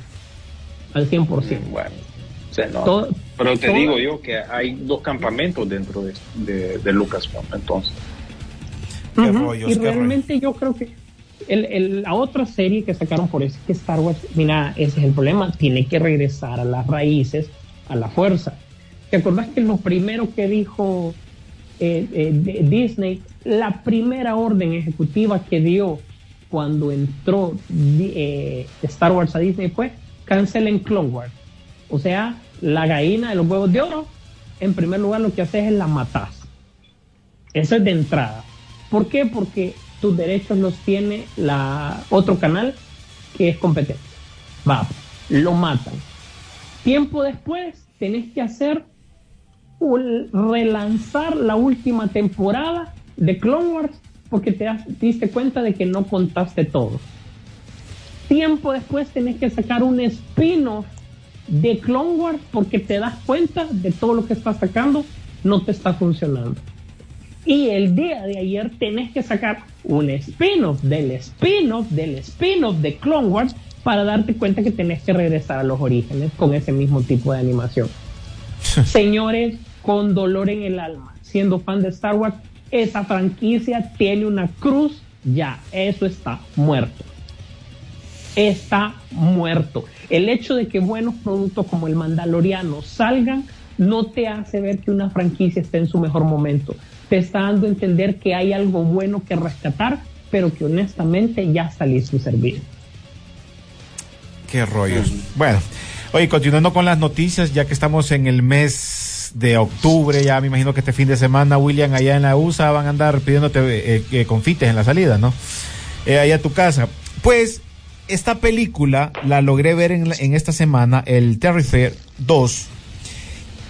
al 100%. Bueno, pero te digo yo que hay dos campamentos dentro de Lucasfilm, entonces. Qué rollos, y realmente rollos. Yo creo que La otra serie que sacaron, por eso es que Star Wars, mira, ese es el problema, tiene que regresar a las raíces, a la fuerza. ¿Te acordás que lo primero que dijo Disney, la primera orden ejecutiva que dio cuando entró Star Wars a Disney fue: cancelen Clone Wars? O sea, la gallina de los huevos de oro, en primer lugar lo que haces es la matás. Eso es de entrada. ¿Por qué? Porque tus derechos los tiene la otro canal que es competente. Va, lo matan. Tiempo después tenés que hacer relanzar la última temporada de Clone Wars porque te diste cuenta de que no contaste todo. Tiempo después tenés que sacar un spin-off de Clone Wars porque te das cuenta de todo lo que estás sacando no te está funcionando. Y el día de ayer tenés que sacar un spin-off del spin-off del spin-off de Clone Wars para darte cuenta que tenés que regresar a los orígenes con ese mismo tipo de animación. Señores, con dolor en el alma, siendo fan de Star Wars, esa franquicia tiene una cruz ya, eso está muerto. Está muerto. El hecho de que buenos productos como El Mandaloriano salgan no te hace ver que una franquicia esté en su mejor momento. Te está dando a entender que hay algo bueno que rescatar, pero que honestamente ya está listo y servido. Qué rollos. Bueno, oye, continuando con las noticias, ya que estamos en el mes de octubre, ya me imagino que este fin de semana, William, allá en la USA van a andar pidiéndote confites en la salida, ¿no? Allá a tu casa. Pues, esta película la logré ver en esta semana, el Terrifier 2,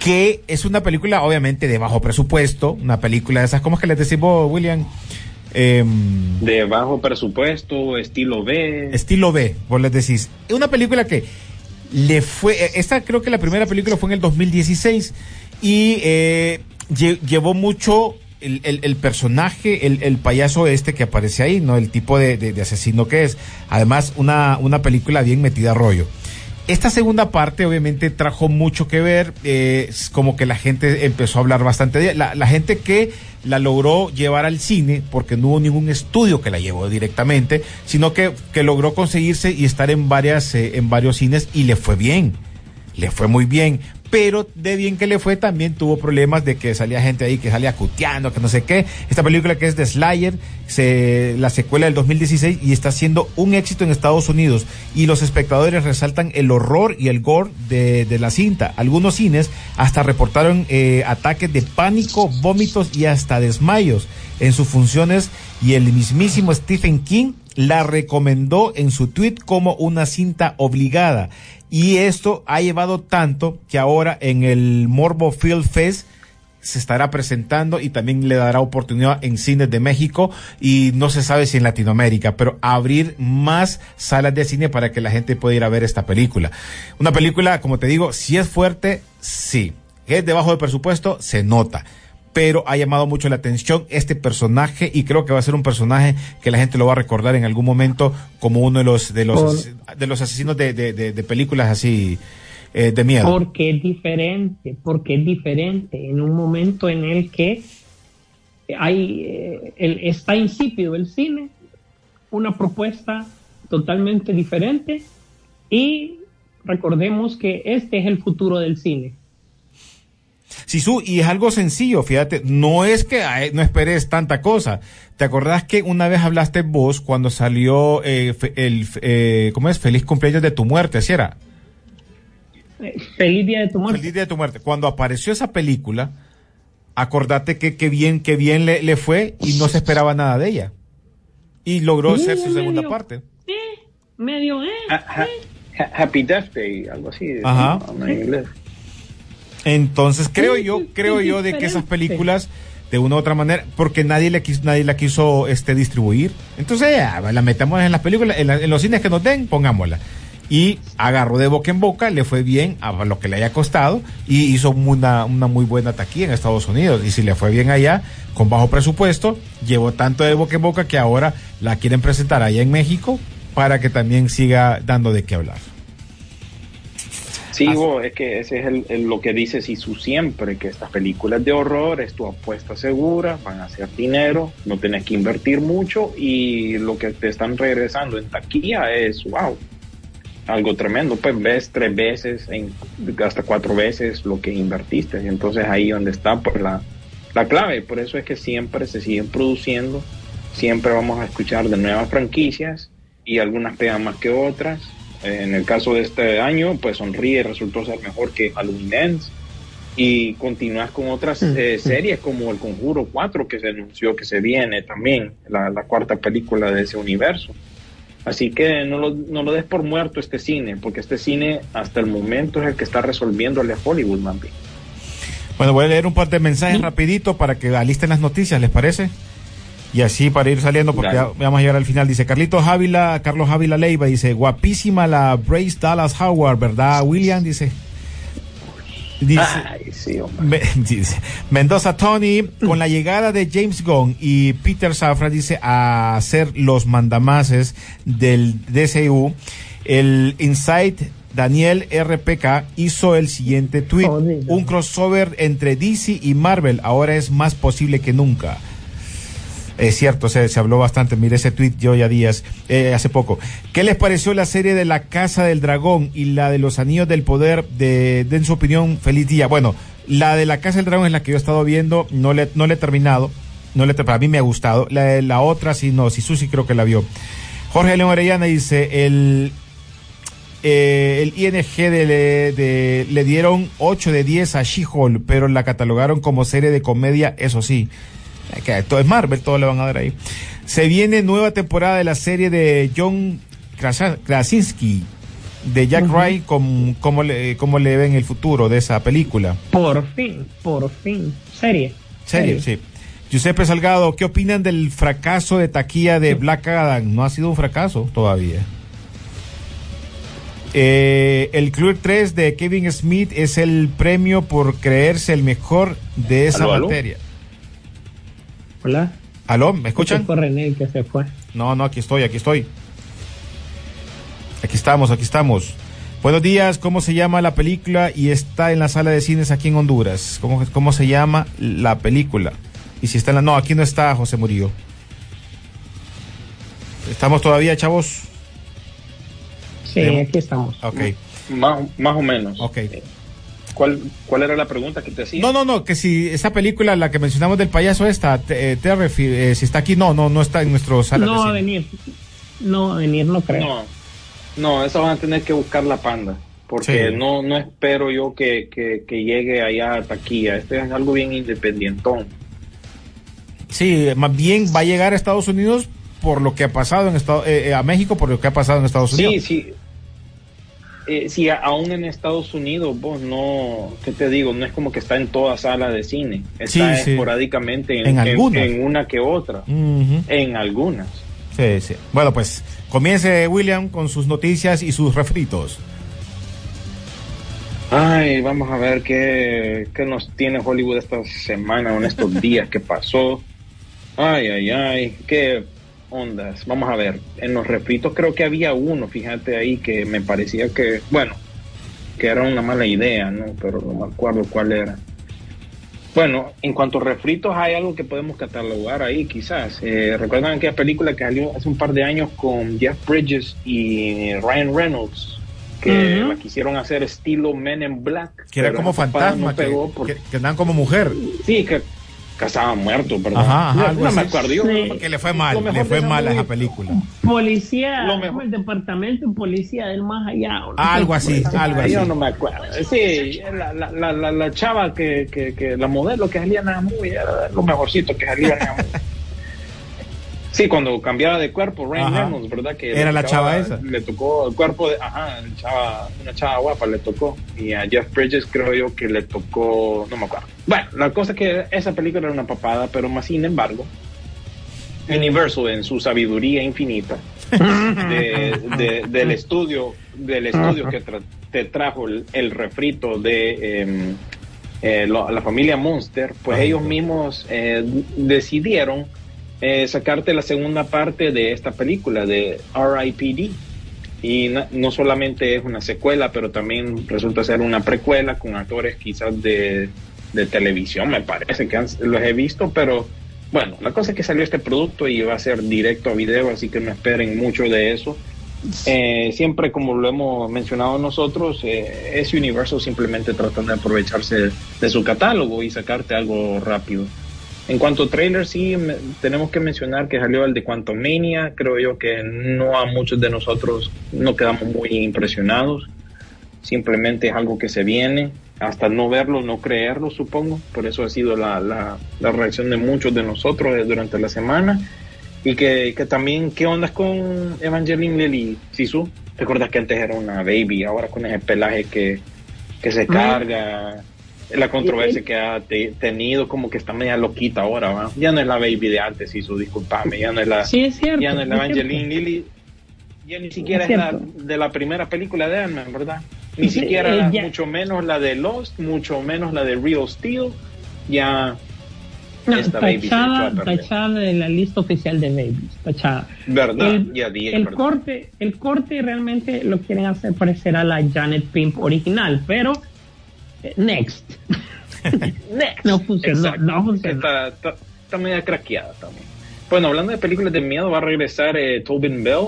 que es una película obviamente de bajo presupuesto, una película de esas, ¿cómo es que les decimos, William? De bajo presupuesto, estilo B. Estilo B, vos les decís. Es una película que le fue, esta creo que la primera película fue en el 2016 y llevó mucho el personaje, el payaso este que aparece ahí, ¿no? El tipo de asesino que es. Además, una película bien metida a rollo. Esta segunda parte obviamente trajo mucho que ver, como que la gente empezó a hablar bastante de ella, la gente que la logró llevar al cine, porque no hubo ningún estudio que la llevó directamente, sino que logró conseguirse y estar en varios cines, y le fue bien, le fue muy bien, pero de bien que le fue también tuvo problemas de que salía gente ahí que salía cuteando, que no sé qué. Esta película que es de Slayer, la secuela del 2016, y está siendo un éxito en Estados Unidos, y los espectadores resaltan el horror y el gore de la cinta. Algunos cines hasta reportaron ataques de pánico, vómitos y hasta desmayos en sus funciones, y el mismísimo Stephen King la recomendó en su tweet como una cinta obligada. Y esto ha llevado tanto que ahora en el Morbo Film Fest se estará presentando y también le dará oportunidad en cines de México y no se sabe si en Latinoamérica, pero abrir más salas de cine para que la gente pueda ir a ver esta película. Una película, como te digo, si es fuerte, sí. Es debajo de presupuesto, se nota. Pero ha llamado mucho la atención este personaje y creo que va a ser un personaje que la gente lo va a recordar en algún momento como uno de los asesinos de películas así de miedo. Porque es diferente en un momento en el que hay está insípido el cine, una propuesta totalmente diferente, y recordemos que este es el futuro del cine. Sisu, y es algo sencillo, fíjate, no es que no esperes tanta cosa. ¿Te acordás que una vez hablaste vos cuando salió ¿cómo es? Feliz cumpleaños de tu muerte, ¿sí era? Feliz día de tu muerte. Feliz día de tu muerte. Cuando apareció esa película, acordate que bien le fue y no se esperaba nada de ella. Y logró ser su segunda parte. Sí, medio Happy Death Day, algo así. Ajá. En inglés. Entonces creo yo de que esas películas de una u otra manera, porque nadie la quiso distribuir, entonces ya, la metamos en las películas, en los cines que nos den, pongámosla, y agarró de boca en boca, le fue bien a lo que le haya costado y hizo una muy buena taquilla en Estados Unidos, y si le fue bien allá con bajo presupuesto, llevó tanto de boca en boca que ahora la quieren presentar allá en México para que también siga dando de qué hablar. Sí, Bo, es que ese es lo que dice Sisu siempre, que estas películas de horror es tu apuesta segura, van a hacer dinero, no tenés que invertir mucho y lo que te están regresando en taquilla es wow, algo tremendo, pues ves 3 veces, hasta 4 veces lo que invertiste, y entonces ahí donde está pues, la clave, por eso es que siempre se siguen produciendo, siempre vamos a escuchar de nuevas franquicias y algunas pegan más que otras. En el caso de este año, pues Sonríe resultó ser mejor que Halloween Ends y continúas con otras series como El Conjuro 4 que se anunció que se viene también, la 4ª película de ese universo. Así que no lo des por muerto este cine, porque este cine hasta el momento es el que está resolviéndole a Hollywood, man. Bueno, voy a leer un par de mensajes rapidito para que alisten las noticias, ¿les parece? Y así para ir saliendo, porque ya vamos a llegar al final. Dice Carlos Ávila Leiva, dice, guapísima la Bryce Dallas Howard, ¿verdad, William? Dice, ay, sí, dice Mendoza Tony, con la llegada de James Gunn y Peter Safran, dice, a ser los mandamases del DCU, el Insight Daniel RPK hizo el siguiente tweet: un crossover entre DC y Marvel, ahora es más posible que nunca. Es cierto, se habló bastante. Mire ese tweet yo ya días, hace poco. ¿Qué les pareció la serie de La Casa del Dragón y la de Los Anillos del Poder? Den su opinión, feliz día. Bueno, la de La Casa del Dragón es la que yo he estado viendo, no le he terminado, para mí me ha gustado. La otra sí, no, sí, Susi creo que la vio. Jorge León Orellana dice, el ING le dieron 8 de 10 a She-Hulk, pero la catalogaron como serie de comedia, eso sí. Que todo es Marvel, todo le van a dar ahí. Se viene nueva temporada de la serie de John Krasinski, de Jack Wright, cómo le ven el futuro de esa película. Por fin. Serie. Giuseppe Salgado, ¿qué opinan del fracaso de taquilla de Black Adam? No ha sido un fracaso todavía. El Club 3 de Kevin Smith es el premio por creerse el mejor de esa materia. Hola. ¿Aló? ¿Me escuchan? René, que se fue. No, aquí estoy. Aquí estamos. Buenos días, ¿cómo se llama la película? Y está en la sala de cines aquí en Honduras. ¿Cómo se llama la película? Y si está en la... No, aquí no está, José Murillo. ¿Estamos todavía, chavos? Sí, aquí estamos. Okay. Más o menos. Okay. ¿Cuál era la pregunta que te hacía? No, que si esa película, la que mencionamos del payaso esta, Terrifier, si está aquí, no está en nuestro sala. No va a venir, no creo. No, esa van a tener que buscar la Panda, porque sí. No espero yo que llegue allá a taquilla, es algo bien independientón. Sí, más bien va a llegar a Estados Unidos por lo que ha pasado en a México por lo que ha pasado en Estados Unidos. Sí. Si aún en Estados Unidos, vos no, ¿qué te digo? No es como que está en toda sala de cine, está esporádicamente en una que otra, en algunas. Sí. Bueno, pues comience William con sus noticias y sus refritos. Ay, vamos a ver qué nos tiene Hollywood esta semana, en estos días que pasó. Ay, qué ondas, vamos a ver, en los refritos creo que había uno, fíjate ahí, que me parecía que, bueno, que era una mala idea, ¿no? Pero no me acuerdo cuál era. Bueno, en cuanto a refritos, hay algo que podemos catalogar ahí, quizás. ¿Recuerdan aquella película que salió hace un par de años con Jeff Bridges y Ryan Reynolds? Que la quisieron hacer estilo Men in Black. Que era como fantasma, que andaban como mujer. Sí, que cazaban muertos, ¿verdad? Ajá, no me acuerdo yo. Sí. Porque le fue mal a esa película. Policía, como el departamento policía del más allá. ¿No? Algo así. Yo no me acuerdo. Sí, la chava que la modelo que salía en la movie era lo mejorcito que salía en la movie. Sí, cuando cambiaba de cuerpo, Ryan Reynolds, ¿verdad? Que era la chava esa. Le tocó el cuerpo de... una chava guapa le tocó. Y a Jeff Bridges creo yo que le tocó... No me acuerdo. Bueno, la cosa es que esa película era una papada, pero más sin embargo, Universal en su sabiduría infinita del estudio que te trajo el refrito de... la familia Monster, pues ellos mismos decidieron sacarte la segunda parte de esta película de R.I.P.D. y no solamente es una secuela, pero también resulta ser una precuela con actores quizás de televisión, me parece que los he visto, pero bueno, la cosa es que salió este producto y va a ser directo a video, así que no esperen mucho de eso. Siempre, como lo hemos mencionado nosotros, ese universo simplemente tratando de aprovecharse de su catálogo y sacarte algo rápido. En cuanto a trailer, sí, tenemos que mencionar que salió el de Quantumania. Creo yo que no a muchos de nosotros no quedamos muy impresionados. Simplemente es algo que se viene. Hasta no verlo, no creerlo, supongo. Por eso ha sido la reacción de muchos de nosotros durante la semana. Y que también, ¿qué onda con Evangeline Lilly Sisu? ¿Recuerdas que antes era una baby? Ahora con ese pelaje que se carga... La controversia que ha tenido, como que está media loquita ahora, ¿va? Ya no es la baby de antes, hizo, disculpame, ya no es la, sí, es cierto, ya no es la Evangeline Lilly, ya ni siquiera es la de la primera película de Ant-Man, ¿verdad? Ni siquiera, mucho menos la de Lost, mucho menos la de Real Steel, ya no, esta baby tachada de la lista oficial de babies, tachada. ¿Verdad? El corte realmente lo quieren hacer parecer a la Janet Pimp original, pero Next. No funciona, no funciona. Está media craqueada también. Bueno, hablando de películas de miedo, va a regresar Tobin Bell,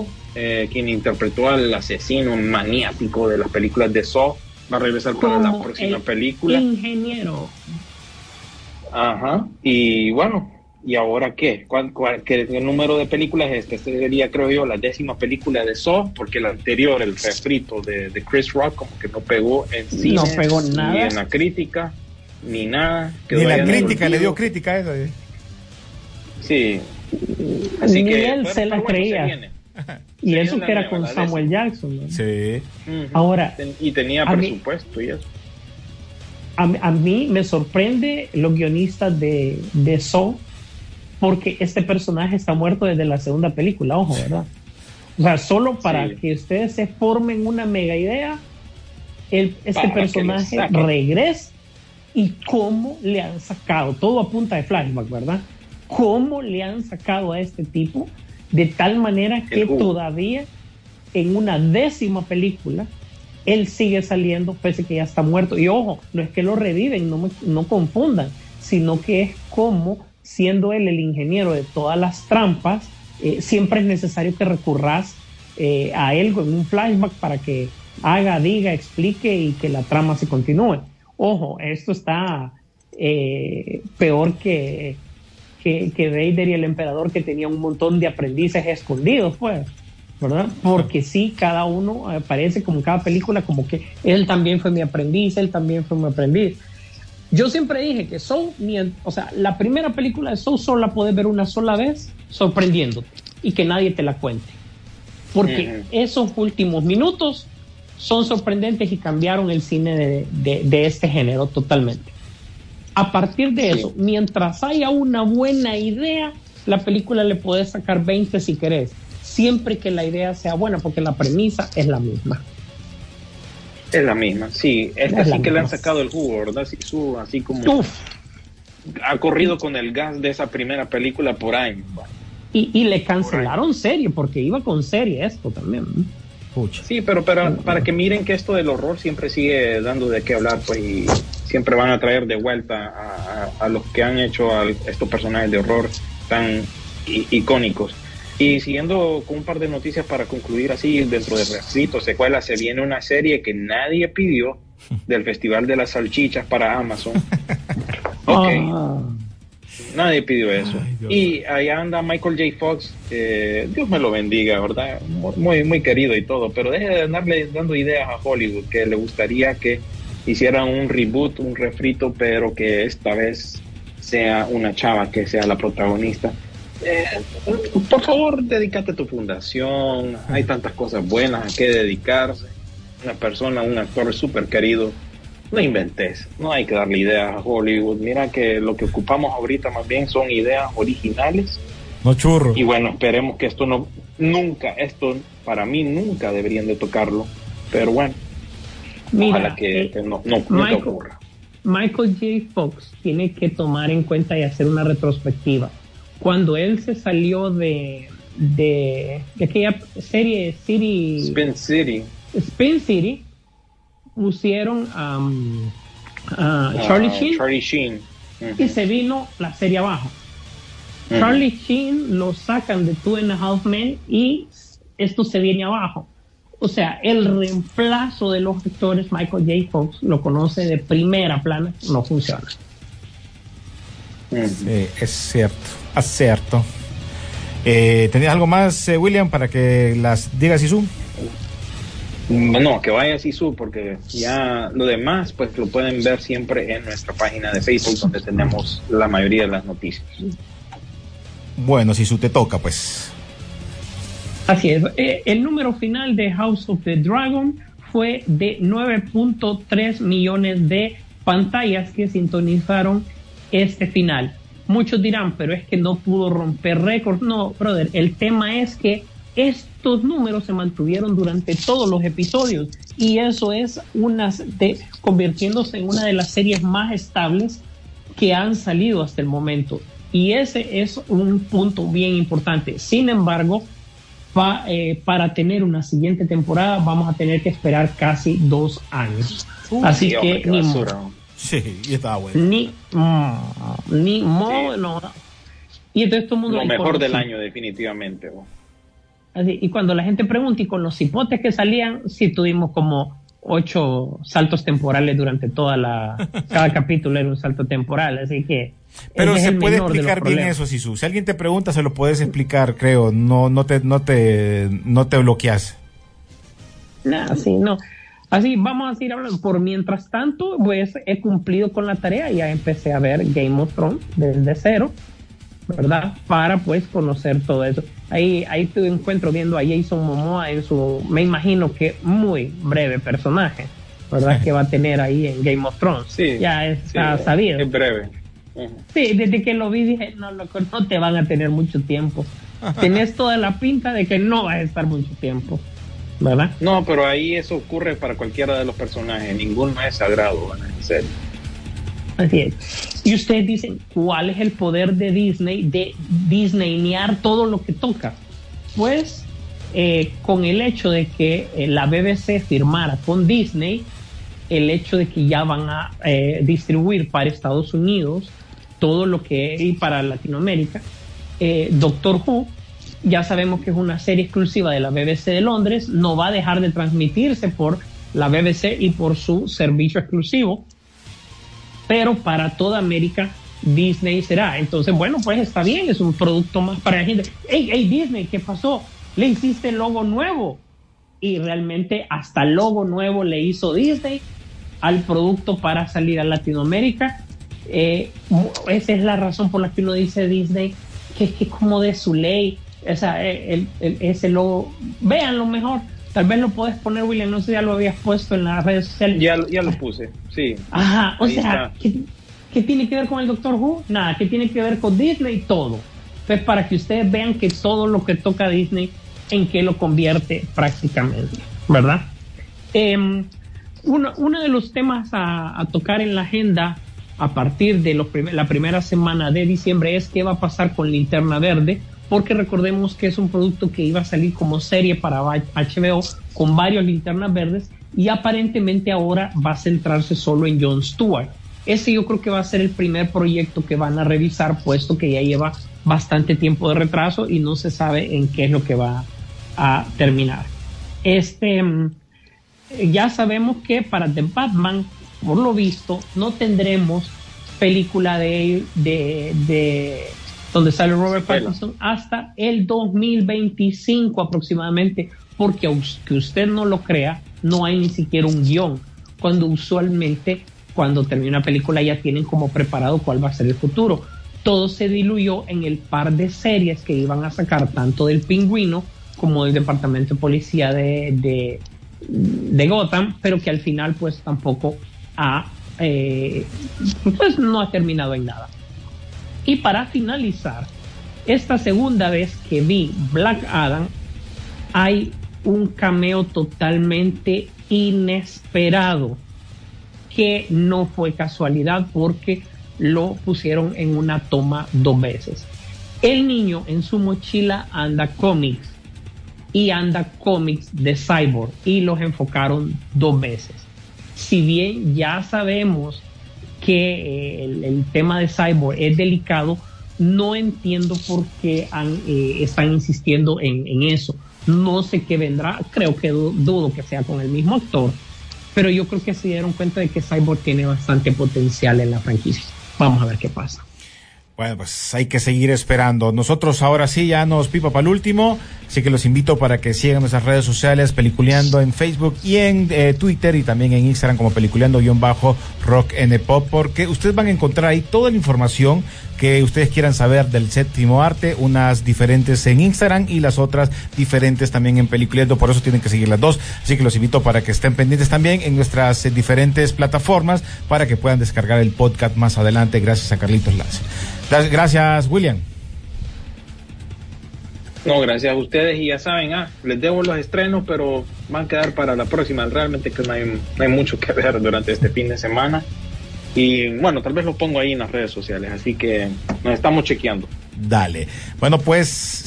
quien interpretó al asesino maniático de las películas de Saw. Va a regresar para la próxima película. Ingeniero. Ajá. Y bueno, ¿y ahora qué? ¿Qué número de películas es este? Este sería, creo yo, la 10ª película de Saw, porque la anterior, el refrito de Chris Rock, como que no pegó en cine, no pegó nada, ni en la crítica, ni nada. Ni la crítica, le dio crítica a eso. Sí. Así que él se la creía. Y eso que era con Samuel Jackson, ¿no? Sí. Uh-huh. Ahora, y tenía presupuesto y eso. A mí me sorprende los guionistas de Saw, porque este personaje está muerto desde la segunda película, ojo, ¿verdad? O sea, solo para que ustedes se formen una mega idea, este personaje regresa, y cómo le han sacado, todo a punta de flashback, ¿verdad? Cómo le han sacado a este tipo, de tal manera que todavía en una 10ª película, él sigue saliendo, pese a que ya está muerto. Y ojo, no es que lo reviven, no confundan, sino que es como... siendo él el ingeniero de todas las trampas, siempre es necesario que recurras a él con un flashback para que haga, diga, explique y que la trama se continúe. Ojo, esto está peor que Vader y el emperador, que tenía un montón de aprendices escondidos, pues, ¿verdad? Porque sí, cada uno aparece como en cada película, como que él también fue mi aprendiz, él también fue mi aprendiz. Yo siempre dije que Saw, o sea, la primera película de Saw solo la puedes ver una sola vez, sorprendiéndote, y que nadie te la cuente, porque esos últimos minutos son sorprendentes y cambiaron el cine de este género totalmente. A partir de eso, mientras haya una buena idea, la película le puedes sacar 20 si querés, siempre que la idea sea buena, porque la premisa es la misma. Es la misma, sí. Esta sí que le han sacado el jugo, ¿verdad? Sí, así como ha corrido con el gas de esa primera película por años. Y le cancelaron serie, porque iba con serie esto también. Pucha. Sí, pero para que miren que esto del horror siempre sigue dando de qué hablar, pues, y siempre van a traer de vuelta a los que han hecho a estos personajes de horror tan icónicos. Y siguiendo con un par de noticias para concluir así, dentro de refrito, secuela, se viene una serie que nadie pidió del Festival de las Salchichas para Amazon. Nadie pidió eso. Y allá anda Michael J. Fox, Dios me lo bendiga, ¿verdad? Muy, muy querido y todo, pero deje de andarle dando ideas a Hollywood, que le gustaría que hicieran un reboot, un refrito, pero que esta vez sea una chava que sea la protagonista. Por favor, dedícate a tu fundación, hay tantas cosas buenas a que dedicarse, una persona, un actor súper querido, no inventes, no hay que darle ideas a Hollywood, mira que lo que ocupamos ahorita más bien son ideas originales, no churros. Y bueno, esperemos que esto para mí nunca deberían de tocarlo, pero bueno, mira, ojalá que no ocurra. Michael J. Fox tiene que tomar en cuenta y hacer una retrospectiva. Cuando él se salió de aquella serie Spin City, pusieron a Charlie Sheen. Uh-huh. Y se vino la serie abajo. Uh-huh. Charlie Sheen lo sacan de Two and a Half Men y esto se viene abajo. O sea, el reemplazo de los actores, Michael J. Fox lo conoce de primera plana, no funciona. Sí, es cierto, acierto. ¿Tenías algo más, William, para que las digas Sisu? No, que vaya Sisu, porque ya lo demás pues lo pueden ver siempre en nuestra página de Facebook, donde tenemos la mayoría de las noticias. Bueno, Sisu, te toca pues. Así es, el número final de House of the Dragon fue de 9.3 millones de pantallas que sintonizaron este final. Muchos dirán, pero es que no pudo romper récord. No, brother, el tema es que estos números se mantuvieron durante todos los episodios y eso es convirtiéndose en una de las series más estables que han salido hasta el momento, y ese es un punto bien importante. Sin embargo, para tener una siguiente temporada vamos a tener que esperar casi 2 años. Así que hombre, ni modo. Sí, y estaba bueno. Ni modo. No. Y entonces todo el mundo lo mejor del año, definitivamente. Así, y cuando la gente pregunta, y con los cipotes que salían, sí tuvimos como 8 saltos temporales durante cada capítulo era un salto temporal, así que. Pero se puede explicar bien eso, Sisu. Si alguien te pregunta, se lo puedes explicar, creo. No te bloqueas. No. Así vamos a ir hablando. Por mientras tanto, pues he cumplido con la tarea. Ya empecé a ver Game of Thrones desde cero, ¿verdad? Para pues conocer todo eso. Ahí te encuentro viendo a Jason Momoa en su, me imagino que muy breve personaje, ¿verdad? Que va a tener ahí en Game of Thrones. Sí, ya está sabido. Es breve. Sí, desde que lo vi dije, no te van a tener mucho tiempo. Tenés toda la pinta de que no vas a estar mucho tiempo, ¿verdad? No, pero ahí eso ocurre para cualquiera de los personajes. Ninguno es sagrado, ¿verdad? En serio. Así es. Y ustedes dicen, ¿cuál es el poder de Disney de disneynear todo lo que toca? Pues con el hecho de que la BBC firmara con Disney, el hecho de que ya van a distribuir para Estados Unidos todo lo que es, y para Latinoamérica, Doctor Who, ya sabemos que es una serie exclusiva de la BBC de Londres, no va a dejar de transmitirse por la BBC y por su servicio exclusivo, pero para toda América Disney será. Entonces, bueno, pues está bien, es un producto más para la gente. Hey Disney, ¿qué pasó? Le hiciste logo nuevo, y realmente hasta logo nuevo le hizo Disney al producto para salir a Latinoamérica. Esa es la razón por la que uno dice Disney, que es como de su ley, ese logo, véanlo mejor. Tal vez lo puedes poner, William, no sé si ya lo habías puesto en las redes sociales. Ya lo puse, sí. Ajá, o sea, ¿qué tiene que ver con el Doctor Who? Nada, ¿qué tiene que ver con Disney? Todo. Entonces, para que ustedes vean que todo lo que toca Disney, en qué lo convierte prácticamente, ¿verdad? Uno de los temas a tocar en la agenda a partir de la primera semana de diciembre es qué va a pasar con Linterna Verde, porque recordemos que es un producto que iba a salir como serie para HBO con varios linternas verdes, y aparentemente ahora va a centrarse solo en Jon Stewart. Ese yo creo que va a ser el primer proyecto que van a revisar, puesto que ya lleva bastante tiempo de retraso y no se sabe en qué es lo que va a terminar. Ya sabemos que para The Batman, por lo visto, no tendremos película de donde sale Robert Pattinson hasta el 2025 aproximadamente, porque aunque usted no lo crea, no hay ni siquiera un guión, cuando usualmente cuando termina una película ya tienen como preparado cuál va a ser el futuro. Todo se diluyó en el par de series que iban a sacar, tanto del Pingüino como del Departamento de Policía de Gotham, pero que al final pues tampoco no ha terminado en nada. Y para finalizar, esta segunda vez que vi Black Adam, hay un cameo totalmente inesperado, que no fue casualidad porque lo pusieron en una toma 2 veces. El niño en su mochila anda cómics y anda cómics de Cyborg y los enfocaron 2 veces. Si bien ya sabemos que el tema de Cyborg es delicado, no entiendo por qué están insistiendo en eso. No sé qué vendrá, creo que dudo que sea con el mismo actor, pero yo creo que se dieron cuenta de que Cyborg tiene bastante potencial en la franquicia. Vamos a ver qué pasa. Bueno, pues hay que seguir esperando. Nosotros ahora sí ya nos pipa para el último, así que los invito para que sigan nuestras redes sociales, Peliculeando en Facebook y en Twitter, y también en Instagram como Peliculeando_Rock and Pop, porque ustedes van a encontrar ahí toda la información que ustedes quieran saber del séptimo arte, unas diferentes en Instagram y las otras diferentes también en Peliculeando, por eso tienen que seguir las dos, así que los invito para que estén pendientes también en nuestras diferentes plataformas para que puedan descargar el podcast más adelante. Gracias a Carlitos Lance. Gracias, William. No, gracias a ustedes, y ya saben, les debo los estrenos, pero van a quedar para la próxima. Realmente que no hay mucho que ver durante este fin de semana, y bueno, tal vez lo pongo ahí en las redes sociales, así que nos estamos chequeando. Dale, bueno, pues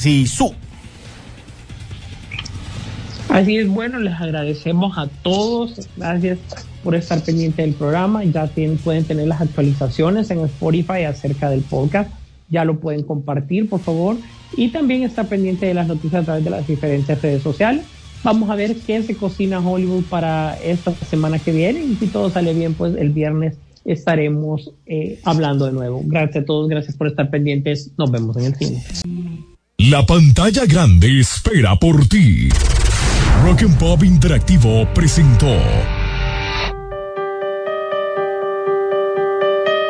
así es, bueno, les agradecemos a todos, gracias por estar pendiente del programa. Ya pueden tener las actualizaciones en Spotify acerca del podcast, ya lo pueden compartir, por favor, y también estar pendiente de las noticias a través de las diferentes redes sociales. Vamos a ver qué se cocina Hollywood para esta semana que viene, y si todo sale bien, pues el viernes estaremos hablando de nuevo. Gracias a todos, gracias por estar pendientes, nos vemos en el cine. La pantalla grande espera por ti. Rock and Pop Interactivo presentó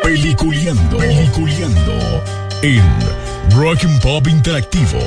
Peliculeando en Rock and Pop Interactivo.